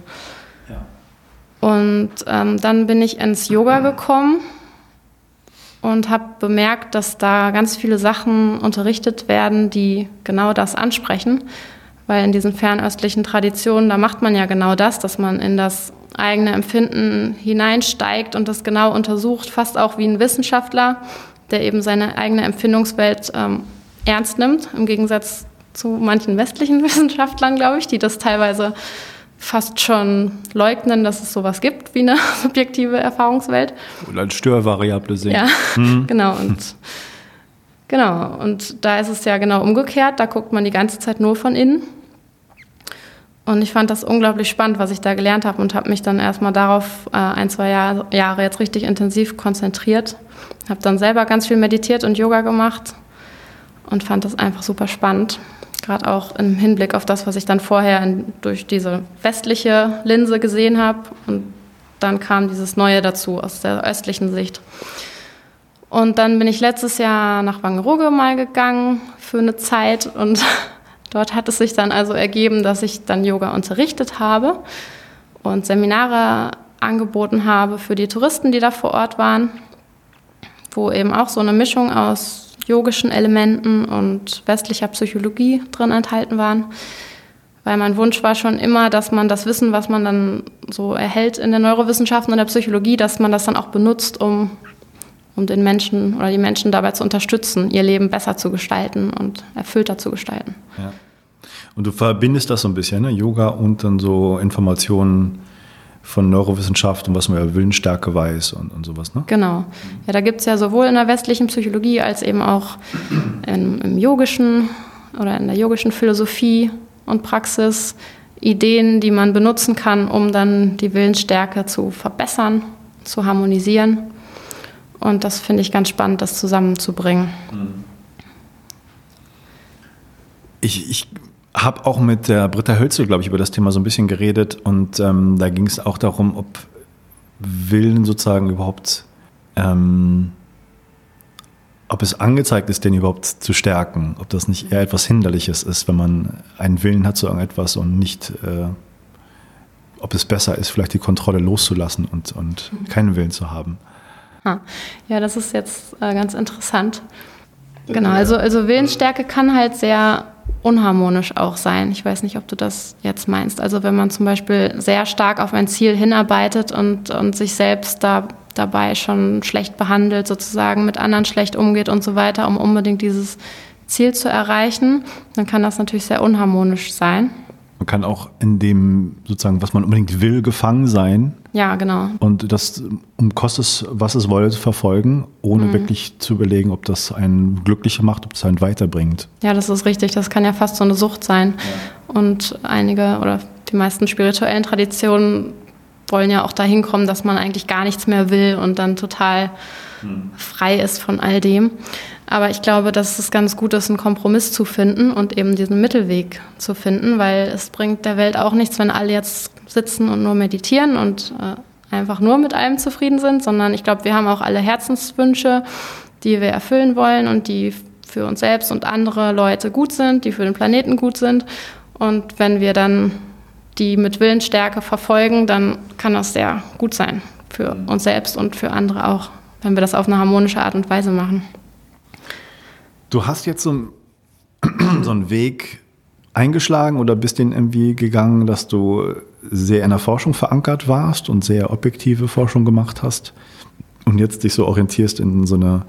Ja. Und dann bin ich ins Yoga gekommen und habe bemerkt, dass da ganz viele Sachen unterrichtet werden, die genau das ansprechen. Weil in diesen fernöstlichen Traditionen, da macht man ja genau das, dass man in das eigene Empfinden hineinsteigt und das genau untersucht, fast auch wie ein Wissenschaftler, der eben seine eigene Empfindungswelt ernst nimmt, im Gegensatz zu manchen westlichen Wissenschaftlern, glaube ich, die das teilweise fast schon leugnen, dass es sowas gibt wie eine subjektive Erfahrungswelt. Oder als Störvariable sehen. Ja, genau. Und da ist es ja genau umgekehrt. Da guckt man die ganze Zeit nur von innen. Und ich fand das unglaublich spannend, was ich da gelernt habe und habe mich dann erstmal darauf 1-2 Jahre jetzt richtig intensiv konzentriert. Habe dann selber ganz viel meditiert und Yoga gemacht. Und fand das einfach super spannend, gerade auch im Hinblick auf das, was ich dann vorher durch diese westliche Linse gesehen habe. Und dann kam dieses Neue dazu aus der östlichen Sicht. Und dann bin ich letztes Jahr nach Wangerooge mal gegangen für eine Zeit. Und dort hat es sich dann also ergeben, dass ich dann Yoga unterrichtet habe und Seminare angeboten habe für die Touristen, die da vor Ort waren, wo eben auch so eine Mischung aus yogischen Elementen und westlicher Psychologie drin enthalten waren. Weil mein Wunsch war schon immer, dass man das Wissen, was man dann so erhält in den Neurowissenschaften und der Psychologie, dass man das dann auch benutzt, um den Menschen oder die Menschen dabei zu unterstützen, ihr Leben besser zu gestalten und erfüllter zu gestalten. Ja. Und du verbindest das so ein bisschen, ne? Yoga und dann so Informationen von Neurowissenschaft und was man über Willensstärke weiß und sowas, ne? Genau. Ja, da gibt es ja sowohl in der westlichen Psychologie als eben auch im yogischen oder in der yogischen Philosophie und Praxis Ideen, die man benutzen kann, um dann die Willensstärke zu verbessern, zu harmonisieren. Und das finde ich ganz spannend, das zusammenzubringen. Ich habe auch mit der Britta Hölzel, glaube ich, über das Thema so ein bisschen geredet und da ging es auch darum, ob Willen sozusagen überhaupt, ob es angezeigt ist, den überhaupt zu stärken, ob das nicht eher etwas Hinderliches ist, wenn man einen Willen hat zu irgendetwas und nicht, ob es besser ist, vielleicht die Kontrolle loszulassen und keinen Willen zu haben. Ja, das ist jetzt ganz interessant. Genau, also Willensstärke kann halt sehr unharmonisch auch sein. Ich weiß nicht, ob du das jetzt meinst. Also wenn man zum Beispiel sehr stark auf ein Ziel hinarbeitet und sich selbst dabei schon schlecht behandelt, sozusagen mit anderen schlecht umgeht und so weiter, um unbedingt dieses Ziel zu erreichen, dann kann das natürlich sehr unharmonisch sein. Man kann auch in dem, sozusagen, was man unbedingt will, gefangen sein. Ja, genau. Und das kostet es, was es wolle, zu verfolgen, ohne wirklich zu überlegen, ob das einen glücklicher macht, ob es einen weiterbringt. Ja, das ist richtig. Das kann ja fast so eine Sucht sein. Ja. Und einige oder die meisten spirituellen Traditionen wollen ja auch dahin kommen, dass man eigentlich gar nichts mehr will und dann total frei ist von all dem. Aber ich glaube, dass es ganz gut ist, einen Kompromiss zu finden und eben diesen Mittelweg zu finden, weil es bringt der Welt auch nichts, wenn alle jetzt sitzen und nur meditieren und einfach nur mit allem zufrieden sind, sondern ich glaube, wir haben auch alle Herzenswünsche, die wir erfüllen wollen und die für uns selbst und andere Leute gut sind, die für den Planeten gut sind. Und wenn wir dann die mit Willensstärke verfolgen, dann kann das sehr gut sein für uns selbst und für andere auch, wenn wir das auf eine harmonische Art und Weise machen. Du hast jetzt so einen Weg eingeschlagen oder bist den irgendwie gegangen, dass du sehr in der Forschung verankert warst und sehr objektive Forschung gemacht hast und jetzt dich so orientierst in so eine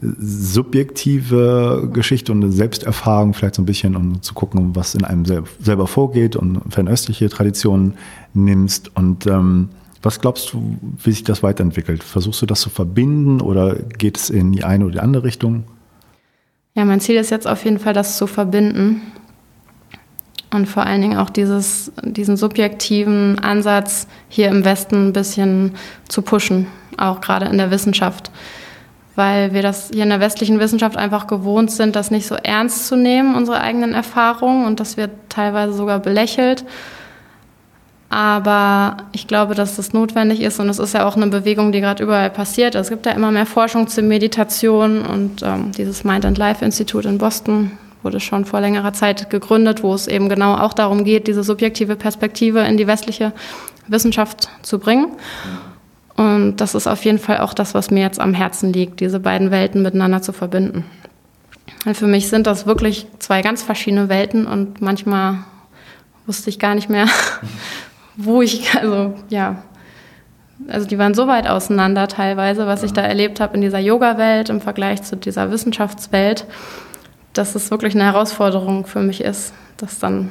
subjektive Geschichte und eine Selbsterfahrung vielleicht so ein bisschen, um zu gucken, was in einem selber vorgeht und fernöstliche Traditionen nimmst. Und was glaubst du, wie sich das weiterentwickelt? Versuchst du das zu verbinden oder geht es in die eine oder die andere Richtung? Ja, mein Ziel ist jetzt auf jeden Fall, das zu verbinden. und vor allen Dingen auch diesen subjektiven Ansatz hier im Westen ein bisschen zu pushen, auch gerade in der Wissenschaft. Weil wir das hier in der westlichen Wissenschaft einfach gewohnt sind, das nicht so ernst zu nehmen, unsere eigenen Erfahrungen, und das wird teilweise sogar belächelt. Aber ich glaube, dass das notwendig ist, und es ist ja auch eine Bewegung, die gerade überall passiert. Es gibt ja immer mehr Forschung zur Meditation, und dieses Mind and Life Institut in Boston wurde schon vor längerer Zeit gegründet, wo es eben genau auch darum geht, diese subjektive Perspektive in die westliche Wissenschaft zu bringen. Und das ist auf jeden Fall auch das, was mir jetzt am Herzen liegt, diese beiden Welten miteinander zu verbinden. Und für mich sind das wirklich zwei ganz verschiedene Welten, und manchmal wusste ich gar nicht mehr, also die waren so weit auseinander teilweise, was ich da erlebt habe in dieser Yoga-Welt im Vergleich zu dieser Wissenschaftswelt, dass es wirklich eine Herausforderung für mich ist, das dann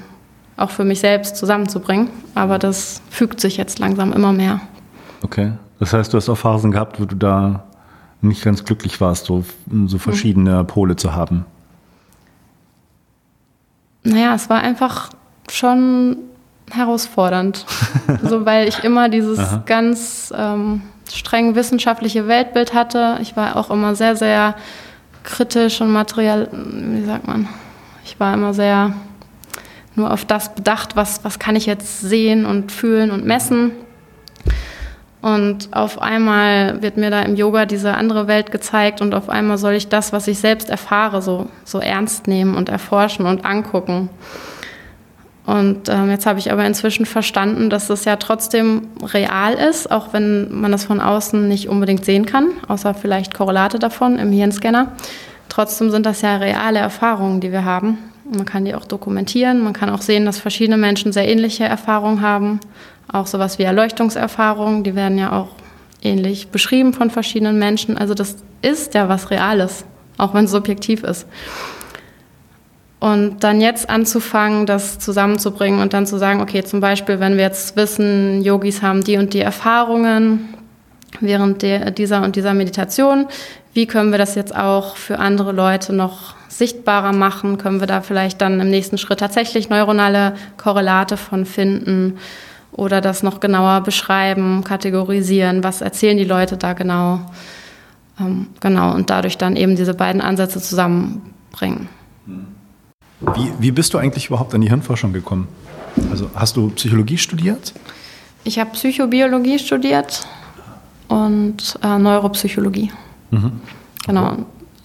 auch für mich selbst zusammenzubringen. Aber das fügt sich jetzt langsam immer mehr. Okay. Das heißt, du hast auch Phasen gehabt, wo du da nicht ganz glücklich warst, so verschiedene Pole zu haben. Naja, es war einfach schon herausfordernd, so, weil ich immer dieses ganz streng wissenschaftliche Weltbild hatte. Ich war auch immer sehr, sehr kritisch und ich war immer sehr nur auf das bedacht, was kann ich jetzt sehen und fühlen und messen. Und auf einmal wird mir da im Yoga diese andere Welt gezeigt, und auf einmal soll ich das, was ich selbst erfahre, so ernst nehmen und erforschen und angucken. Und jetzt habe ich aber inzwischen verstanden, dass das ja trotzdem real ist, auch wenn man das von außen nicht unbedingt sehen kann, außer vielleicht Korrelate davon im Hirnscanner. Trotzdem sind das ja reale Erfahrungen, die wir haben. Man kann die auch dokumentieren, man kann auch sehen, dass verschiedene Menschen sehr ähnliche Erfahrungen haben. Auch sowas wie Erleuchtungserfahrungen, die werden ja auch ähnlich beschrieben von verschiedenen Menschen. Also das ist ja was Reales, auch wenn es subjektiv ist. Und dann jetzt anzufangen, das zusammenzubringen und dann zu sagen, okay, zum Beispiel, wenn wir jetzt wissen, Yogis haben die und die Erfahrungen während dieser und dieser Meditation, wie können wir das jetzt auch für andere Leute noch sichtbarer machen? Können wir da vielleicht dann im nächsten Schritt tatsächlich neuronale Korrelate von finden? Oder das noch genauer beschreiben, kategorisieren, was erzählen die Leute da genau. Genau, und dadurch dann eben diese beiden Ansätze zusammenbringen. Wie bist du eigentlich überhaupt an die Hirnforschung gekommen? Also hast du Psychologie studiert? Ich habe Psychobiologie studiert und Neuropsychologie. Mhm. Genau.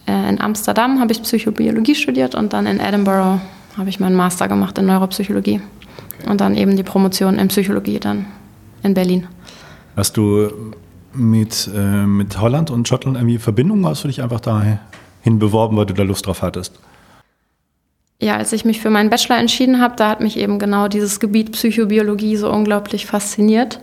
In Amsterdam habe ich Psychobiologie studiert und dann in Edinburgh habe ich meinen Master gemacht in Neuropsychologie. Und dann eben die Promotion in Psychologie dann in Berlin. Hast du mit Holland und Schottland irgendwie Verbindungen, oder hast du dich einfach dahin beworben, weil du da Lust drauf hattest? Ja, als ich mich für meinen Bachelor entschieden habe, da hat mich eben genau dieses Gebiet Psychobiologie so unglaublich fasziniert.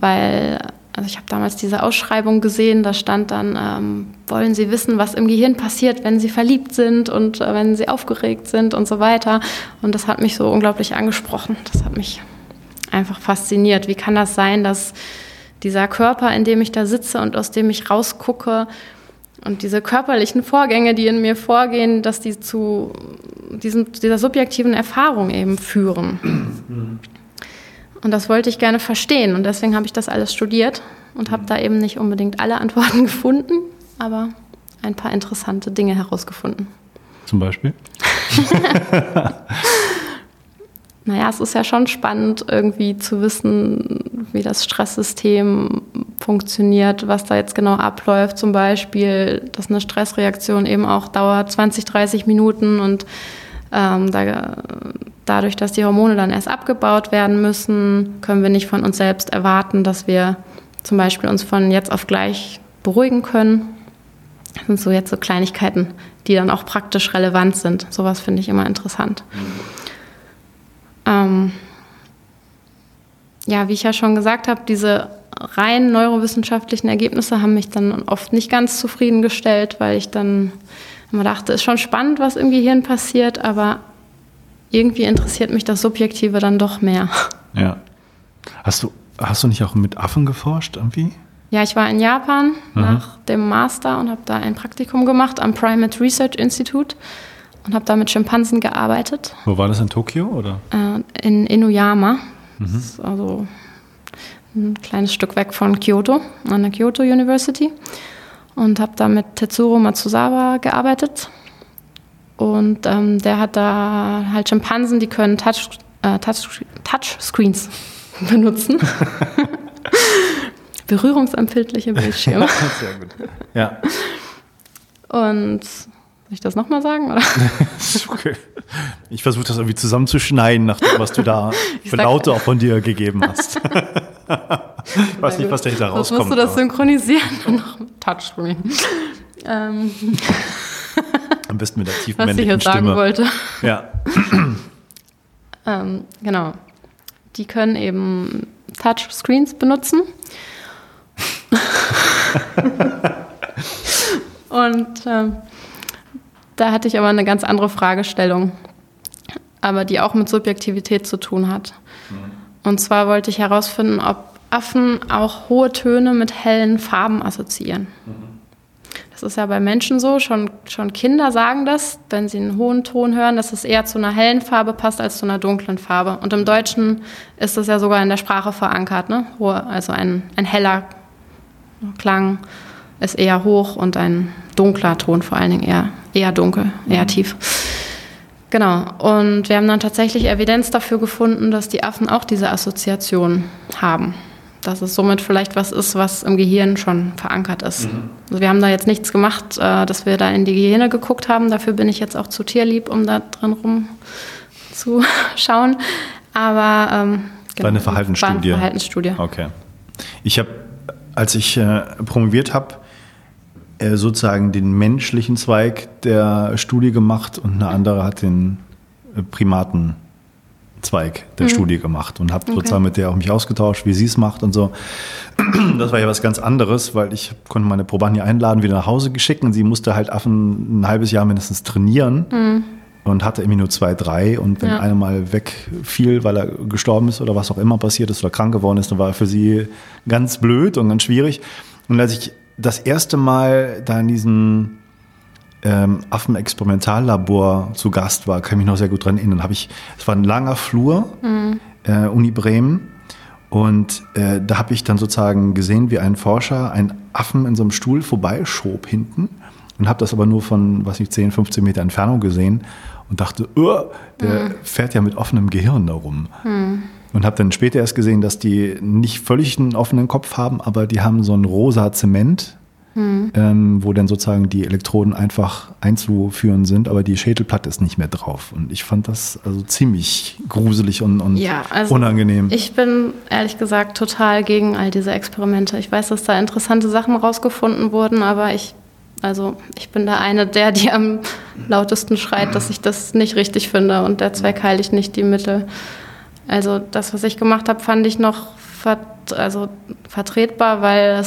Weil, also ich habe damals diese Ausschreibung gesehen, da stand dann, wollen Sie wissen, was im Gehirn passiert, wenn Sie verliebt sind und wenn Sie aufgeregt sind und so weiter. Und das hat mich so unglaublich angesprochen. Das hat mich einfach fasziniert. Wie kann das sein, dass dieser Körper, in dem ich da sitze und aus dem ich rausgucke, und diese körperlichen Vorgänge, die in mir vorgehen, dass die zu dieser subjektiven Erfahrung eben führen. Und das wollte ich gerne verstehen. Und deswegen habe ich das alles studiert und habe da eben nicht unbedingt alle Antworten gefunden, aber ein paar interessante Dinge herausgefunden. Zum Beispiel? Naja, es ist ja schon spannend, irgendwie zu wissen, wie das Stresssystem funktioniert, was da jetzt genau abläuft. Zum Beispiel, dass eine Stressreaktion eben auch dauert 20, 30 Minuten und dadurch, dass die Hormone dann erst abgebaut werden müssen, können wir nicht von uns selbst erwarten, dass wir zum Beispiel uns von jetzt auf gleich beruhigen können. Das sind so jetzt so Kleinigkeiten, die dann auch praktisch relevant sind. Sowas finde ich immer interessant. Ja, wie ich ja schon gesagt habe, diese rein neurowissenschaftlichen Ergebnisse haben mich dann oft nicht ganz zufriedengestellt, weil ich dann immer dachte, ist schon spannend, was im Gehirn passiert, aber irgendwie interessiert mich das Subjektive dann doch mehr. Ja. Hast du nicht auch mit Affen geforscht irgendwie? Ja, ich war in Japan nach dem Master und habe da ein Praktikum gemacht am Primate Research Institute. und habe da mit Schimpansen gearbeitet. Wo war das, in Tokio oder? In Inuyama, das ist also ein kleines Stück weg von Kyoto, an der Kyoto University, und habe da mit Tetsuro Matsusawa gearbeitet. Und der hat da halt Schimpansen, die können Touchscreens benutzen. Berührungsempfindliche Bildschirme. Sehr gut. Ja. Und soll ich das nochmal sagen? Oder? Okay. Ich versuche das irgendwie zusammenzuschneiden, nach dem, was du da für Laute auch von dir gegeben hast. Ich weiß nicht, was da hinterher rauskommt. Musst du das synchronisieren und noch mit Touchscreen. Am besten mit der tiefen männlichen Stimme. Was ich jetzt sagen wollte. Ja. Genau. Die können eben Touchscreens benutzen. Und da hatte ich aber eine ganz andere Fragestellung, aber die auch mit Subjektivität zu tun hat. Und zwar wollte ich herausfinden, ob Affen auch hohe Töne mit hellen Farben assoziieren. Das ist ja bei Menschen so, schon Kinder sagen das, wenn sie einen hohen Ton hören, dass es eher zu einer hellen Farbe passt als zu einer dunklen Farbe. Und im Deutschen ist das ja sogar in der Sprache verankert, ne? Also ein heller Klang ist eher hoch und ein dunkler Ton vor allen Dingen eher dunkel, eher tief. Genau, und wir haben dann tatsächlich Evidenz dafür gefunden, dass die Affen auch diese Assoziation haben. Dass es somit vielleicht was ist, was im Gehirn schon verankert ist. Also wir haben da jetzt nichts gemacht, dass wir da in die Gehirne geguckt haben. Dafür bin ich jetzt auch zu tierlieb, um da drin rumzuschauen. Aber genau, deine Verhaltensstudie. Okay. Ich habe, als ich promoviert habe, sozusagen den menschlichen Zweig der Studie gemacht und eine andere hat den Primaten Zweig der Studie gemacht und habe sozusagen mit der auch mich ausgetauscht, wie sie es macht und so. Das war ja was ganz anderes, weil ich konnte meine Probanden hier einladen, wieder nach Hause geschickt und sie musste halt Affen ein halbes Jahr mindestens trainieren und hatte irgendwie nur 2, 3 und wenn einer mal wegfiel, weil er gestorben ist oder was auch immer passiert ist oder krank geworden ist, dann war er für sie ganz blöd und ganz schwierig. Und als ich das erste Mal da in diesem Affen-Experimentallabor zu Gast war, kann ich mich noch sehr gut dran erinnern. Es war ein langer Flur, Uni Bremen, und da habe ich dann sozusagen gesehen, wie ein Forscher einen Affen in so einem Stuhl vorbeischob hinten und habe das aber nur von, 10, 15 Meter Entfernung gesehen und dachte, der fährt ja mit offenem Gehirn da rum. Und habe dann später erst gesehen, dass die nicht völlig einen offenen Kopf haben, aber die haben so ein rosa Zement, wo dann sozusagen die Elektroden einfach einzuführen sind, aber die Schädelplatte ist nicht mehr drauf. Und ich fand das also ziemlich gruselig und unangenehm. Ich bin ehrlich gesagt total gegen all diese Experimente. Ich weiß, dass da interessante Sachen rausgefunden wurden, aber ich bin da eine der, die am lautesten schreit, dass ich das nicht richtig finde und der Zweck heiligt nicht die Mittel. Also das, was ich gemacht habe, fand ich noch vertretbar, weil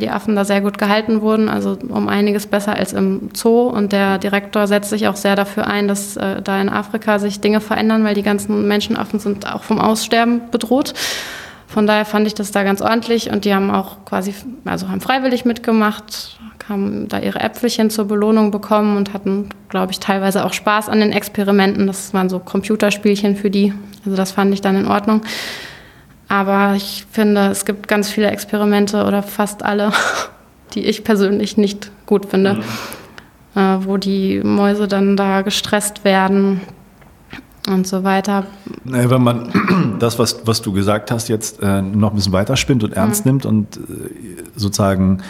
die Affen da sehr gut gehalten wurden, also um einiges besser als im Zoo. Und der Direktor setzt sich auch sehr dafür ein, dass da in Afrika sich Dinge verändern, weil die ganzen Menschenaffen sind auch vom Aussterben bedroht. Von daher fand ich das da ganz ordentlich und die haben auch haben freiwillig mitgemacht, haben da ihre Äpfelchen zur Belohnung bekommen und hatten, glaube ich, teilweise auch Spaß an den Experimenten. Das waren so Computerspielchen für die. Also das fand ich dann in Ordnung. Aber ich finde, es gibt ganz viele Experimente oder fast alle, die ich persönlich nicht gut finde, wo die Mäuse dann da gestresst werden und so weiter. Wenn man das, was du gesagt hast, jetzt noch ein bisschen weiter spinnt und ernst nimmt und sozusagen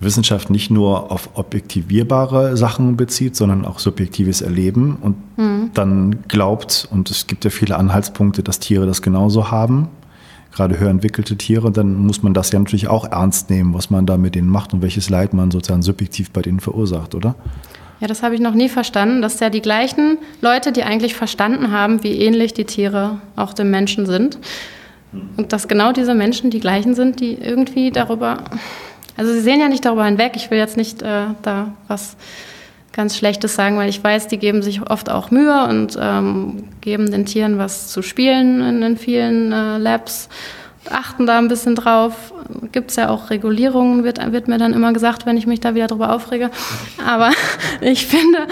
Wissenschaft nicht nur auf objektivierbare Sachen bezieht, sondern auch subjektives Erleben und dann glaubt, und es gibt ja viele Anhaltspunkte, dass Tiere das genauso haben, gerade höher entwickelte Tiere, dann muss man das ja natürlich auch ernst nehmen, was man da mit denen macht und welches Leid man sozusagen subjektiv bei denen verursacht, oder? Ja, das habe ich noch nie verstanden, dass ja die gleichen Leute, die eigentlich verstanden haben, wie ähnlich die Tiere auch dem Menschen sind, und dass genau diese Menschen die gleichen sind, die irgendwie darüber... Also sie sehen ja nicht darüber hinweg. Ich will jetzt nicht da was ganz Schlechtes sagen, weil ich weiß, die geben sich oft auch Mühe und geben den Tieren was zu spielen in den vielen Labs und achten da ein bisschen drauf. Gibt es ja auch Regulierungen, wird mir dann immer gesagt, wenn ich mich da wieder drüber aufrege. Aber ich finde,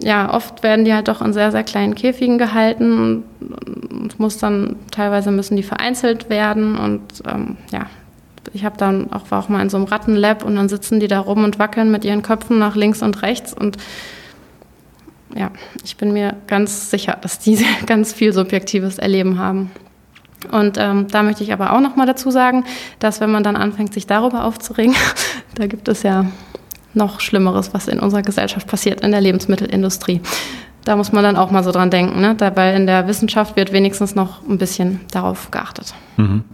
Ja, oft werden die halt doch in sehr, sehr kleinen Käfigen gehalten und teilweise müssen die vereinzelt werden und ja, ich war auch mal in so einem Rattenlab und dann sitzen die da rum und wackeln mit ihren Köpfen nach links und rechts und ja, ich bin mir ganz sicher, dass die ganz viel subjektives Erleben haben. Und da möchte ich aber auch nochmal dazu sagen, dass wenn man dann anfängt, sich darüber aufzuregen, da gibt es ja noch Schlimmeres, was in unserer Gesellschaft passiert, in der Lebensmittelindustrie. Da muss man dann auch mal so dran denken, ne? Dabei in der Wissenschaft wird wenigstens noch ein bisschen darauf geachtet. Mhm.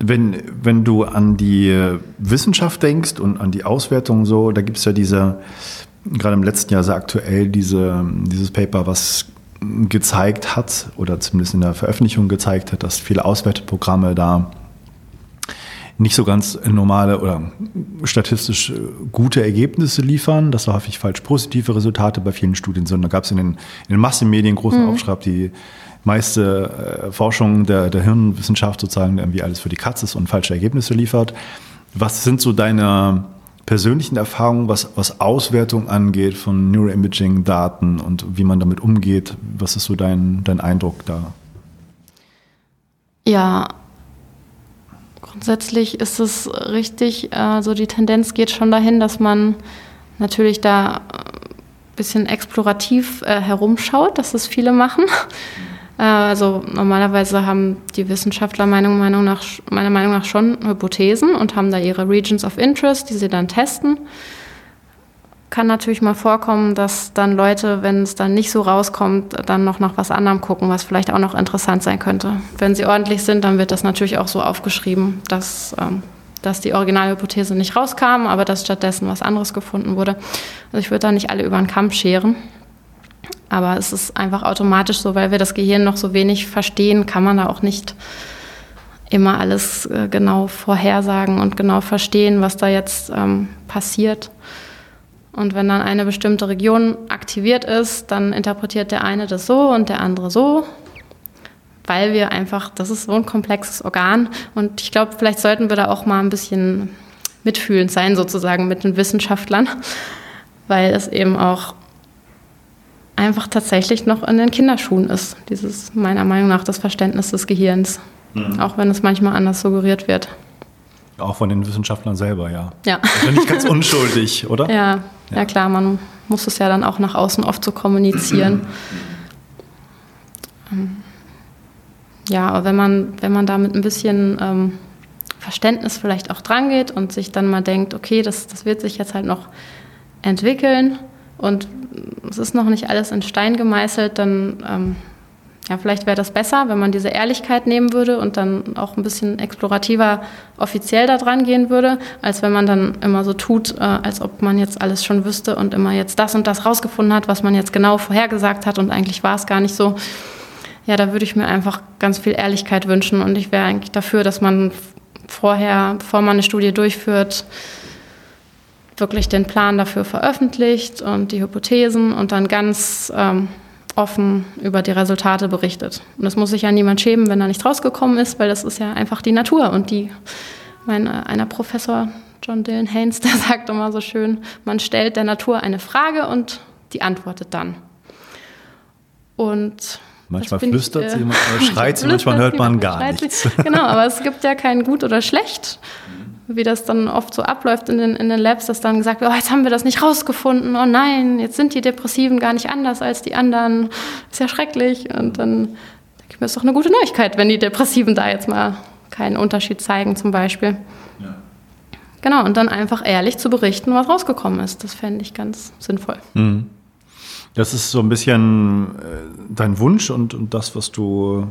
Wenn du an die Wissenschaft denkst und an die Auswertung so, da gibt es ja gerade im letzten Jahr sehr aktuell, dieses Paper, was gezeigt hat oder zumindest in der Veröffentlichung gezeigt hat, dass viele Auswerteprogramme da nicht so ganz normale oder statistisch gute Ergebnisse liefern, dass da häufig falsch positive Resultate bei vielen Studien sind. Da gab es in den Massenmedien großen Aufschrei, die meiste Forschung der Hirnwissenschaft sozusagen irgendwie alles für die Katz ist und falsche Ergebnisse liefert. Was sind so deine persönlichen Erfahrungen, was Auswertung angeht von Neuroimaging-Daten und wie man damit umgeht? Was ist so dein Eindruck da? Ja, grundsätzlich ist es richtig, also die Tendenz geht schon dahin, dass man natürlich da ein bisschen explorativ herumschaut, dass es viele machen. Also normalerweise haben die Wissenschaftler meiner Meinung nach schon Hypothesen und haben da ihre Regions of Interest, die sie dann testen. Kann natürlich mal vorkommen, dass dann Leute, wenn es dann nicht so rauskommt, dann noch nach was anderem gucken, was vielleicht auch noch interessant sein könnte. Wenn sie ordentlich sind, dann wird das natürlich auch so aufgeschrieben, dass die Originalhypothese nicht rauskam, aber dass stattdessen was anderes gefunden wurde. Also ich würde da nicht alle über den Kamm scheren. Aber es ist einfach automatisch so, weil wir das Gehirn noch so wenig verstehen, kann man da auch nicht immer alles genau vorhersagen und genau verstehen, was da jetzt passiert. Und wenn dann eine bestimmte Region aktiviert ist, dann interpretiert der eine das so und der andere so, weil wir einfach, das ist so ein komplexes Organ. Und ich glaube, vielleicht sollten wir da auch mal ein bisschen mitfühlend sein, sozusagen mit den Wissenschaftlern, weil es eben auch einfach tatsächlich noch in den Kinderschuhen ist, dieses meiner Meinung nach das Verständnis des Gehirns, auch wenn es manchmal anders suggeriert wird. Auch von den Wissenschaftlern selber, ja. Ja. Also nicht ganz unschuldig, oder? Ja. Ja, klar, man muss es ja dann auch nach außen oft so kommunizieren. Ja, aber wenn man da mit ein bisschen Verständnis vielleicht auch dran geht und sich dann mal denkt, okay, das wird sich jetzt halt noch entwickeln und es ist noch nicht alles in Stein gemeißelt, dann ja, vielleicht wäre das besser, wenn man diese Ehrlichkeit nehmen würde und dann auch ein bisschen explorativer offiziell da dran gehen würde, als wenn man dann immer so tut, als ob man jetzt alles schon wüsste und immer jetzt das und das rausgefunden hat, was man jetzt genau vorhergesagt hat und eigentlich war es gar nicht so. Ja, da würde ich mir einfach ganz viel Ehrlichkeit wünschen und ich wäre eigentlich dafür, dass man vorher, bevor man eine Studie durchführt, wirklich den Plan dafür veröffentlicht und die Hypothesen und dann ganz offen über die Resultate berichtet. Und das muss sich ja niemand schämen, wenn da nichts rausgekommen ist, weil das ist ja einfach die Natur. Und einer Professor, John Dylan Haynes, der sagt immer so schön, man stellt der Natur eine Frage und die antwortet dann. Und manchmal flüstert sie, manchmal schreit sie, manchmal hört man gar nichts. Genau, aber es gibt ja kein Gut oder Schlecht, wie das dann oft so abläuft in den Labs, dass dann gesagt wird, oh, jetzt haben wir das nicht rausgefunden, oh nein, jetzt sind die Depressiven gar nicht anders als die anderen, ist ja schrecklich. Und dann denke ich mir, ist doch eine gute Neuigkeit, wenn die Depressiven da jetzt mal keinen Unterschied zeigen zum Beispiel. Ja. Genau, und dann einfach ehrlich zu berichten, was rausgekommen ist, das fände ich ganz sinnvoll. Mhm. Das ist so ein bisschen dein Wunsch und das, was du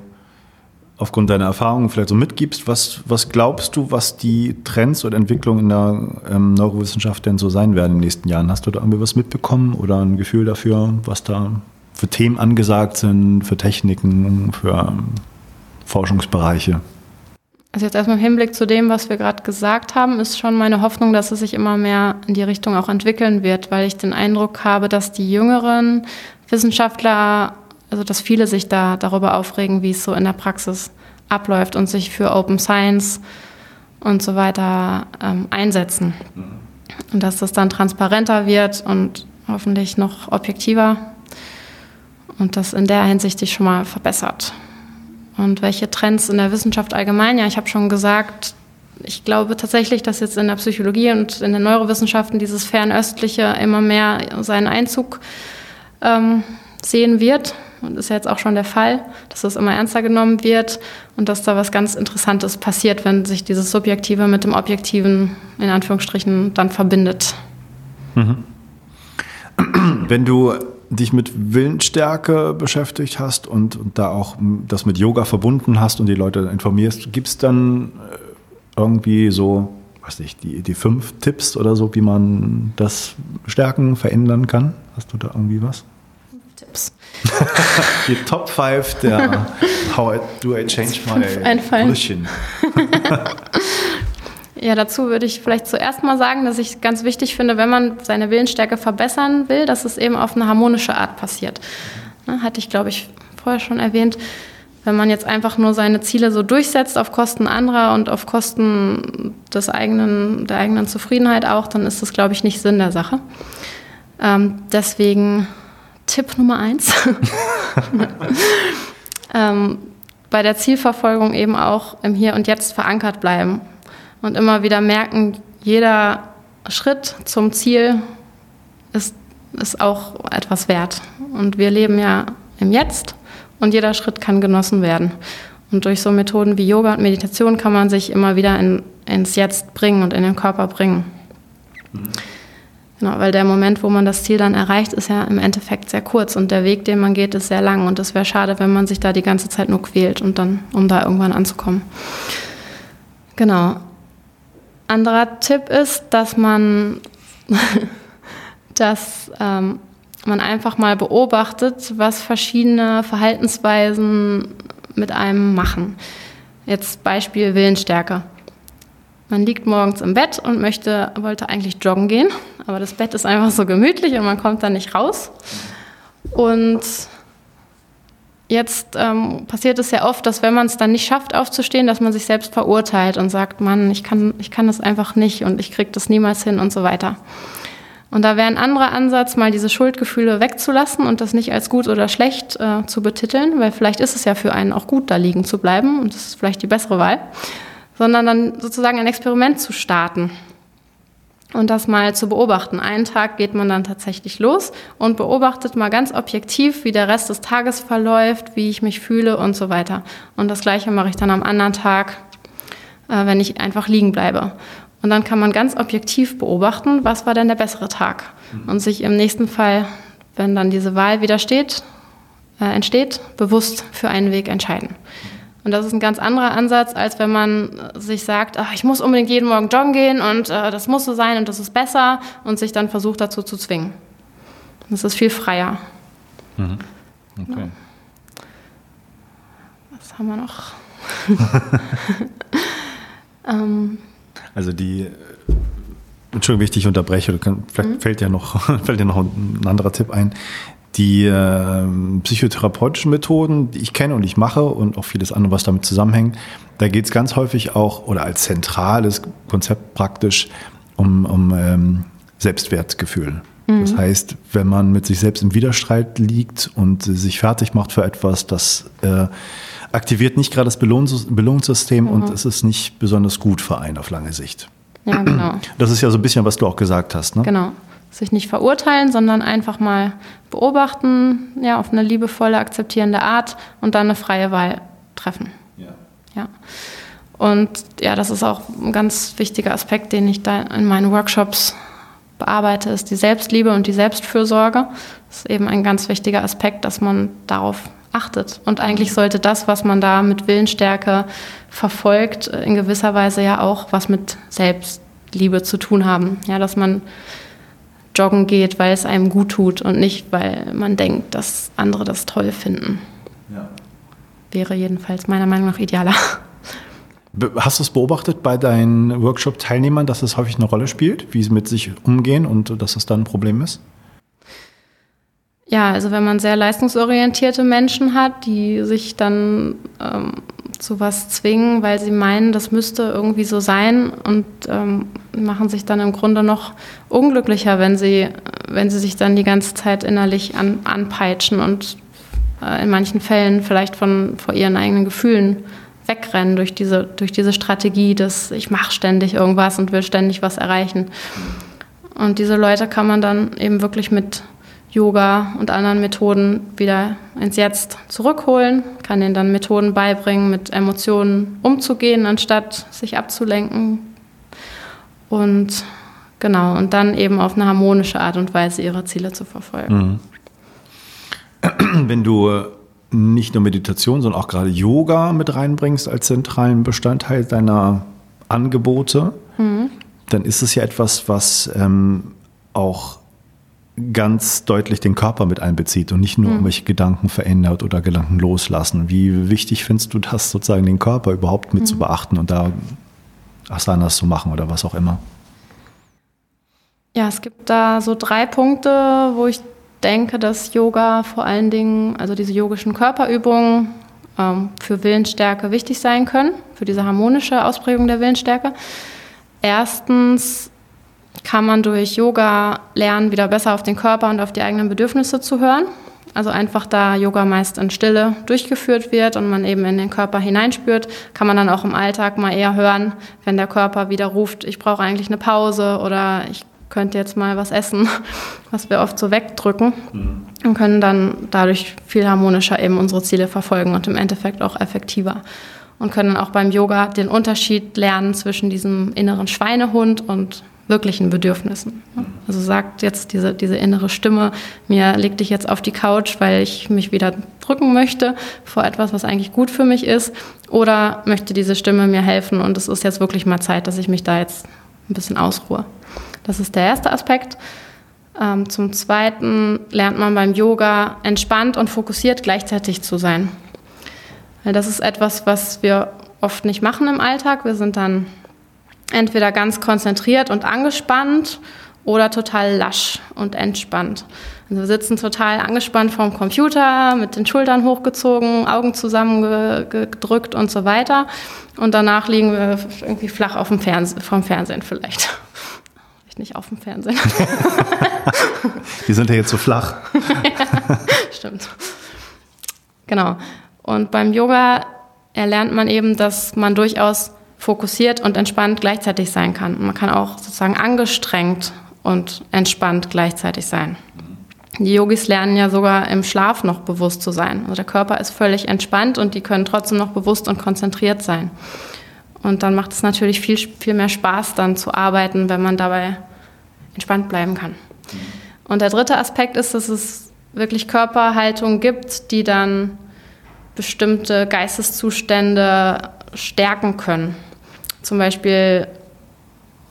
aufgrund deiner Erfahrungen vielleicht so mitgibst. Was glaubst du, was die Trends oder Entwicklungen in der Neurowissenschaft denn so sein werden in den nächsten Jahren? Hast du da irgendwie was mitbekommen oder ein Gefühl dafür, was da für Themen angesagt sind, für Techniken, für Forschungsbereiche? Also jetzt erstmal im Hinblick zu dem, was wir gerade gesagt haben, ist schon meine Hoffnung, dass es sich immer mehr in die Richtung auch entwickeln wird, weil ich den Eindruck habe, dass die jüngeren Wissenschaftler, also dass viele sich da darüber aufregen, wie es so in der Praxis abläuft und sich für Open Science und so weiter einsetzen. Und dass das dann transparenter wird und hoffentlich noch objektiver und das in der Hinsicht sich schon mal verbessert. Und welche Trends in der Wissenschaft allgemein? Ja, ich habe schon gesagt, ich glaube tatsächlich, dass jetzt in der Psychologie und in den Neurowissenschaften dieses Fernöstliche immer mehr seinen Einzug sehen wird. Und ist ja jetzt auch schon der Fall, dass das immer ernster genommen wird und dass da was ganz Interessantes passiert, wenn sich dieses Subjektive mit dem Objektiven, in Anführungsstrichen, dann verbindet. Mhm. Wenn du dich mit Willensstärke beschäftigt hast und da auch das mit Yoga verbunden hast und die Leute informierst, gibt es dann irgendwie so, weiß nicht, die 5 Tipps oder so, wie man das stärken, verändern kann? Hast du da irgendwie was? Tipps. Die Top 5 der How do I change my Bullshit. Ja, dazu würde ich vielleicht zuerst mal sagen, dass ich ganz wichtig finde, wenn man seine Willensstärke verbessern will, dass es eben auf eine harmonische Art passiert. Ne, hatte ich, glaube ich, vorher schon erwähnt. Wenn man jetzt einfach nur seine Ziele so durchsetzt auf Kosten anderer und auf Kosten der eigenen Zufriedenheit auch, dann ist das, glaube ich, nicht Sinn der Sache. Deswegen Tipp Nummer 1. Bei der Zielverfolgung eben auch im Hier und Jetzt verankert bleiben und immer wieder merken, jeder Schritt zum Ziel ist auch etwas wert. Und wir leben ja im Jetzt und jeder Schritt kann genossen werden. Und durch so Methoden wie Yoga und Meditation kann man sich immer wieder ins Jetzt bringen und in den Körper bringen. Mhm. Genau, weil der Moment, wo man das Ziel dann erreicht, ist ja im Endeffekt sehr kurz und der Weg, den man geht, ist sehr lang und es wäre schade, wenn man sich da die ganze Zeit nur quält, und dann, um da irgendwann anzukommen. Genau. Anderer Tipp ist, dass man man einfach mal beobachtet, was verschiedene Verhaltensweisen mit einem machen. Jetzt Beispiel Willensstärke. Man liegt morgens im Bett und wollte eigentlich joggen gehen, aber das Bett ist einfach so gemütlich und man kommt da nicht raus. Und jetzt passiert es ja oft, dass wenn man es dann nicht schafft aufzustehen, dass man sich selbst verurteilt und sagt, Mann, ich kann das einfach nicht und ich kriege das niemals hin und so weiter. Und da wäre ein anderer Ansatz, mal diese Schuldgefühle wegzulassen und das nicht als gut oder schlecht zu betiteln, weil vielleicht ist es ja für einen auch gut, da liegen zu bleiben und das ist vielleicht die bessere Wahl, sondern dann sozusagen ein Experiment zu starten und das mal zu beobachten. Einen Tag geht man dann tatsächlich los und beobachtet mal ganz objektiv, wie der Rest des Tages verläuft, wie ich mich fühle und so weiter. Und das Gleiche mache ich dann am anderen Tag, wenn ich einfach liegen bleibe. Und dann kann man ganz objektiv beobachten, was war denn der bessere Tag? Und sich im nächsten Fall, wenn dann diese Wahl wieder entsteht, bewusst für einen Weg entscheiden. Und das ist ein ganz anderer Ansatz, als wenn man sich sagt, ach, ich muss unbedingt jeden Morgen joggen gehen und das muss so sein und das ist besser und sich dann versucht dazu zu zwingen. Das ist viel freier. Mhm. Okay. Genau. Was haben wir noch? Also Entschuldigung, wenn ich dich unterbreche, fällt dir noch ein anderer Tipp ein. Die psychotherapeutischen Methoden, die ich kenne und ich mache und auch vieles andere, was damit zusammenhängt, da geht es ganz häufig auch, oder als zentrales Konzept praktisch, um Selbstwertgefühl. Mhm. Das heißt, wenn man mit sich selbst im Widerstreit liegt und sich fertig macht für etwas, das aktiviert nicht gerade das Belohnungssystem, mhm, und es ist nicht besonders gut für einen auf lange Sicht. Ja, genau. Das ist ja so ein bisschen, was du auch gesagt hast, ne? Genau. Sich nicht verurteilen, sondern einfach mal beobachten, ja, auf eine liebevolle, akzeptierende Art und dann eine freie Wahl treffen. Ja. Ja. Und ja, das ist auch ein ganz wichtiger Aspekt, den ich da in meinen Workshops bearbeite, ist die Selbstliebe und die Selbstfürsorge. Das ist eben ein ganz wichtiger Aspekt, dass man darauf achtet. Und eigentlich sollte das, was man da mit Willensstärke verfolgt, in gewisser Weise ja auch was mit Selbstliebe zu tun haben. Ja, dass man joggen geht, weil es einem gut tut und nicht, weil man denkt, dass andere das toll finden. Ja. Wäre jedenfalls meiner Meinung nach idealer. Hast du es beobachtet bei deinen Workshop-Teilnehmern, dass es häufig eine Rolle spielt, wie sie mit sich umgehen und dass es dann ein Problem ist? Ja, also wenn man sehr leistungsorientierte Menschen hat, die sich dann zu was zwingen, weil sie meinen, das müsste irgendwie so sein, und machen sich dann im Grunde noch unglücklicher, wenn sie sich dann die ganze Zeit innerlich anpeitschen und in manchen Fällen vielleicht vor ihren eigenen Gefühlen wegrennen durch diese Strategie, dass ich mache ständig irgendwas und will ständig was erreichen. Und diese Leute kann man dann eben wirklich mit Yoga und anderen Methoden wieder ins Jetzt zurückholen, kann ihnen dann Methoden beibringen, mit Emotionen umzugehen, anstatt sich abzulenken. Und genau, und dann eben auf eine harmonische Art und Weise ihre Ziele zu verfolgen. Wenn du nicht nur Meditation, sondern auch gerade Yoga mit reinbringst als zentralen Bestandteil deiner Angebote, dann ist es ja etwas, was auch ganz deutlich den Körper mit einbezieht und nicht nur irgendwelche Gedanken verändert oder Gedanken loslassen. Wie wichtig findest du das, sozusagen den Körper überhaupt mit zu beachten und da Asanas zu machen oder was auch immer? Ja, es gibt da so 3 Punkte, wo ich denke, dass Yoga vor allen Dingen, also diese yogischen Körperübungen, für Willensstärke wichtig sein können, für diese harmonische Ausprägung der Willensstärke. Erstens kann man durch Yoga lernen, wieder besser auf den Körper und auf die eigenen Bedürfnisse zu hören. Also einfach, da Yoga meist in Stille durchgeführt wird und man eben in den Körper hineinspürt, kann man dann auch im Alltag mal eher hören, wenn der Körper wieder ruft, ich brauche eigentlich eine Pause oder ich könnte jetzt mal was essen, was wir oft so wegdrücken, und können dann dadurch viel harmonischer eben unsere Ziele verfolgen und im Endeffekt auch effektiver. Und können auch beim Yoga den Unterschied lernen zwischen diesem inneren Schweinehund und wirklichen Bedürfnissen. Also sagt jetzt diese innere Stimme, mir leg dich jetzt auf die Couch, weil ich mich wieder drücken möchte vor etwas, was eigentlich gut für mich ist, oder möchte diese Stimme mir helfen und es ist jetzt wirklich mal Zeit, dass ich mich da jetzt ein bisschen ausruhe. Das ist der erste Aspekt. Zum Zweiten lernt man beim Yoga, entspannt und fokussiert gleichzeitig zu sein. Weil das ist etwas, was wir oft nicht machen im Alltag. Wir sind dann entweder ganz konzentriert und angespannt oder total lasch und entspannt. Also wir sitzen total angespannt vorm Computer, mit den Schultern hochgezogen, Augen zusammengedrückt und so weiter. Und danach liegen wir irgendwie flach auf dem vorm Fernsehen vielleicht. Vielleicht nicht auf dem Fernsehen. Die sind ja jetzt so flach. Ja, stimmt. Genau. Und beim Yoga erlernt man eben, dass man durchaus fokussiert und entspannt gleichzeitig sein kann. Man kann auch sozusagen angestrengt und entspannt gleichzeitig sein. Die Yogis lernen ja sogar im Schlaf noch bewusst zu sein. Also der Körper ist völlig entspannt und die können trotzdem noch bewusst und konzentriert sein. Und dann macht es natürlich viel, viel mehr Spaß, dann zu arbeiten, wenn man dabei entspannt bleiben kann. Und der dritte Aspekt ist, dass es wirklich Körperhaltungen gibt, die dann bestimmte Geisteszustände stärken können. Zum Beispiel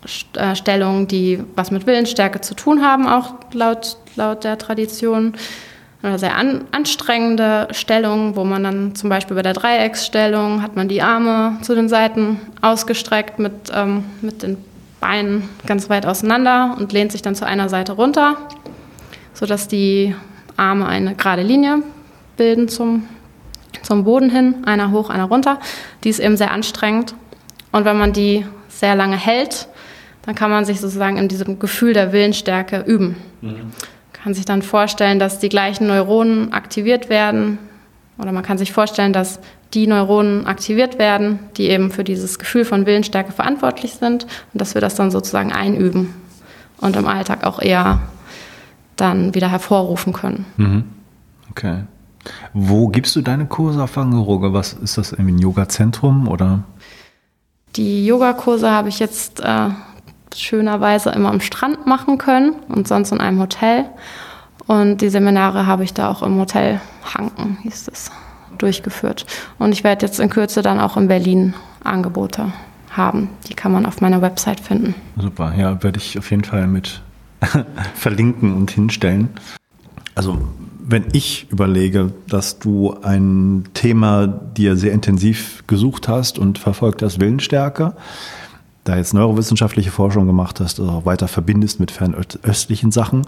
Stellungen, die was mit Willensstärke zu tun haben, auch laut der Tradition. Oder sehr anstrengende Stellungen, wo man dann zum Beispiel bei der Dreiecksstellung hat man die Arme zu den Seiten ausgestreckt mit den Beinen ganz weit auseinander und lehnt sich dann zu einer Seite runter, sodass die Arme eine gerade Linie bilden zum Boden hin, einer hoch, einer runter. Die ist eben sehr anstrengend. Und wenn man die sehr lange hält, dann kann man sich sozusagen in diesem Gefühl der Willensstärke üben. Man kann sich dann vorstellen, dass die gleichen Neuronen aktiviert werden. Oder man kann sich vorstellen, dass die Neuronen aktiviert werden, die eben für dieses Gefühl von Willensstärke verantwortlich sind. Und dass wir das dann sozusagen einüben und im Alltag auch eher dann wieder hervorrufen können. Okay. Wo gibst du deine Kurse auf Wangerooge? Was ist das, irgendwie ein Yoga-Zentrum oder? Die Yogakurse habe ich jetzt schönerweise immer am Strand machen können und sonst in einem Hotel. Und die Seminare habe ich da auch im Hotel Hanken, hieß es, durchgeführt. Und ich werde jetzt in Kürze dann auch in Berlin Angebote haben. Die kann man auf meiner Website finden. Super, ja, werde ich auf jeden Fall mit verlinken und hinstellen. Also wenn ich überlege, dass du ein Thema dir sehr intensiv gesucht hast und verfolgt hast, Willensstärke, da jetzt neurowissenschaftliche Forschung gemacht hast, also auch weiter verbindest mit fernöstlichen Sachen,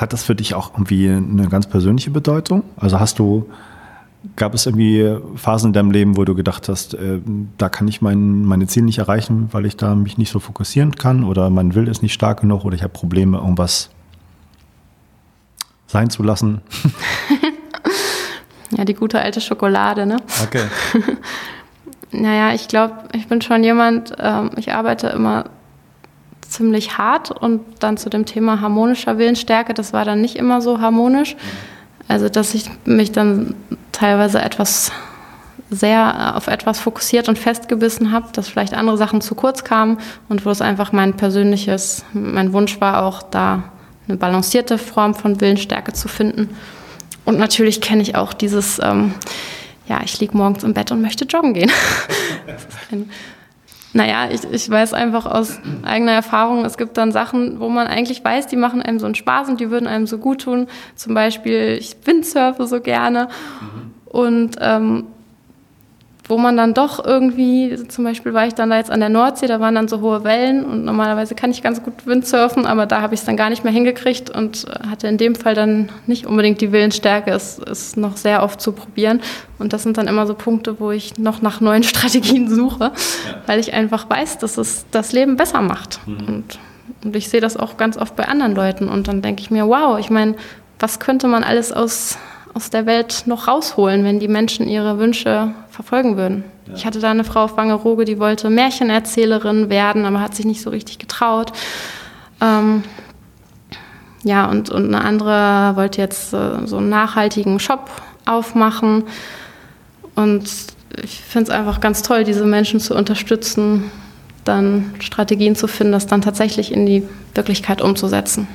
hat das für dich auch irgendwie eine ganz persönliche Bedeutung? Also hast du Gab es irgendwie Phasen in deinem Leben, wo du gedacht hast, da kann ich meine Ziele nicht erreichen, weil ich da mich nicht so fokussieren kann oder mein Will ist nicht stark genug oder ich habe Probleme, irgendwas sein zu lassen? Ja, die gute alte Schokolade, ne? Okay. Naja, ich glaube, ich bin schon jemand, ich arbeite immer ziemlich hart und dann zu dem Thema harmonischer Willensstärke, das war dann nicht immer so harmonisch. Also, dass ich mich dann teilweise auf etwas fokussiert und festgebissen habe, dass vielleicht andere Sachen zu kurz kamen und wo es einfach mein Wunsch war, auch da eine balancierte Form von Willensstärke zu finden. Und natürlich kenne ich auch dieses, ich liege morgens im Bett und möchte joggen gehen. Ich weiß einfach aus eigener Erfahrung, es gibt dann Sachen, wo man eigentlich weiß, die machen einem so einen Spaß und die würden einem so gut tun. Zum Beispiel, ich windsurfe so gerne. Und wo man dann doch irgendwie, zum Beispiel war ich dann da jetzt an der Nordsee, da waren dann so hohe Wellen und normalerweise kann ich ganz gut windsurfen, aber da habe ich es dann gar nicht mehr hingekriegt und hatte in dem Fall dann nicht unbedingt die Willensstärke, es noch sehr oft zu probieren. Und das sind dann immer so Punkte, wo ich noch nach neuen Strategien suche, weil ich einfach weiß, dass es das Leben besser macht. Und ich sehe das auch ganz oft bei anderen Leuten und dann denke ich mir, wow, ich meine, was könnte man alles aus der Welt noch rausholen, wenn die Menschen ihre Wünsche verfolgen würden. Ja. Ich hatte da eine Frau auf Wangerooge, die wollte Märchenerzählerin werden, aber hat sich nicht so richtig getraut. Und eine andere wollte jetzt so einen nachhaltigen Shop aufmachen. Und ich finde es einfach ganz toll, diese Menschen zu unterstützen, dann Strategien zu finden, das dann tatsächlich in die Wirklichkeit umzusetzen.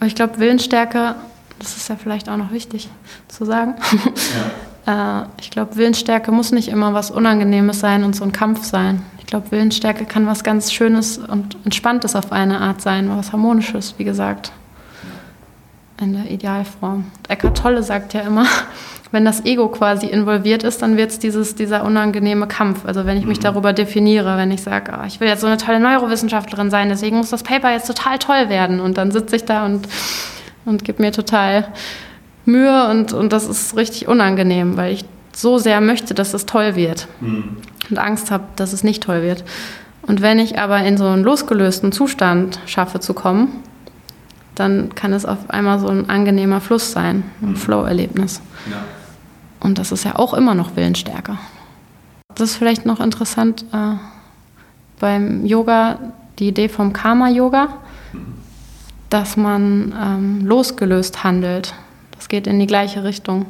Aber ich glaube, Willensstärke, das ist ja vielleicht auch noch wichtig zu sagen. Ja. Ich glaube, Willensstärke muss nicht immer was Unangenehmes sein und so ein Kampf sein. Ich glaube, Willensstärke kann was ganz Schönes und Entspanntes auf eine Art sein, was Harmonisches, wie gesagt, in der Idealform. Und Eckhart Tolle sagt ja immer, wenn das Ego quasi involviert ist, dann wird es dieser unangenehme Kampf. Also wenn ich mich darüber definiere, wenn ich sage, ich will jetzt so eine tolle Neurowissenschaftlerin sein, deswegen muss das Paper jetzt total toll werden. Und dann sitze ich da und gebe mir total Mühe und das ist richtig unangenehm, weil ich so sehr möchte, dass es toll wird und Angst habe, dass es nicht toll wird. Und wenn ich aber in so einen losgelösten Zustand schaffe zu kommen, dann kann es auf einmal so ein angenehmer Fluss sein, ein Flow-Erlebnis. Ja. Und das ist ja auch immer noch Willensstärke. Das ist vielleicht noch interessant beim Yoga, die Idee vom Karma-Yoga, dass man losgelöst handelt. Das geht in die gleiche Richtung.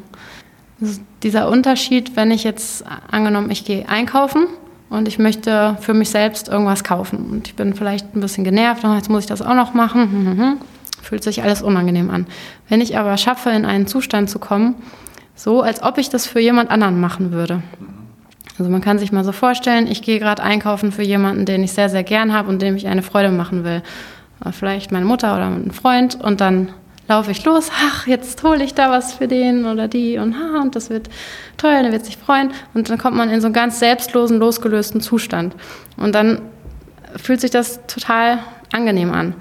Also dieser Unterschied, wenn ich jetzt, angenommen, ich gehe einkaufen und ich möchte für mich selbst irgendwas kaufen und ich bin vielleicht ein bisschen genervt, jetzt muss ich das auch noch machen, fühlt sich alles unangenehm an. Wenn ich aber schaffe, in einen Zustand zu kommen, so als ob ich das für jemand anderen machen würde. Also man kann sich mal so vorstellen, ich gehe gerade einkaufen für jemanden, den ich sehr, sehr gern habe und dem ich eine Freude machen will. Vielleicht meine Mutter oder einen Freund und dann laufe ich los, jetzt hole ich da was für den oder die und das wird toll, der wird sich freuen und dann kommt man in so einen ganz selbstlosen, losgelösten Zustand und dann fühlt sich das total angenehm an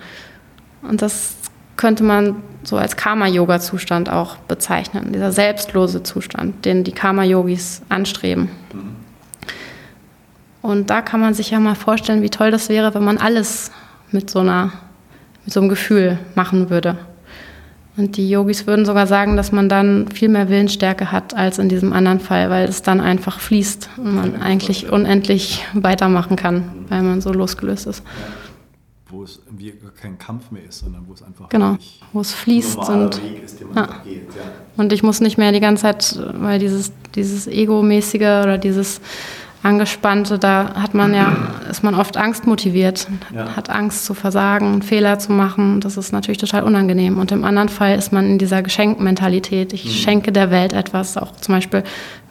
und das könnte man so als Karma-Yoga-Zustand auch bezeichnen, dieser selbstlose Zustand, den die Karma-Yogis anstreben. Und da kann man sich ja mal vorstellen, wie toll das wäre, wenn man alles mit so einem Gefühl machen würde. Und die Yogis würden sogar sagen, dass man dann viel mehr Willensstärke hat als in diesem anderen Fall, weil es dann einfach fließt und man eigentlich unendlich weitermachen kann, weil man so losgelöst ist. Wo es irgendwie kein Kampf mehr ist, sondern wo es einfach wo es fließt und Weg ist, den man geht. Ja. Und ich muss nicht mehr die ganze Zeit, weil dieses Ego-mäßige oder dieses Angespannte, da ist man oft angstmotiviert, hat Angst zu versagen, Fehler zu machen. Das ist natürlich total unangenehm. Und im anderen Fall ist man in dieser Geschenkmentalität. Ich schenke der Welt etwas. Auch zum Beispiel,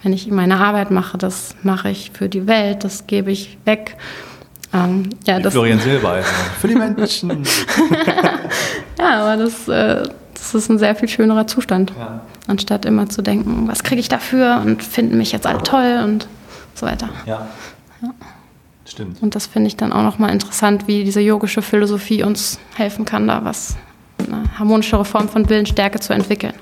wenn ich meine Arbeit mache, das mache ich für die Welt, das gebe ich weg. Florian Silbereisen. Für die Menschen. Ja, aber das ist ein sehr viel schönerer Zustand. Ja. Anstatt immer zu denken, was kriege ich dafür und finden mich jetzt alle toll und so weiter. Ja. Stimmt. Und das finde ich dann auch nochmal interessant, wie diese yogische Philosophie uns helfen kann, da eine harmonischere Form von Willensstärke zu entwickeln.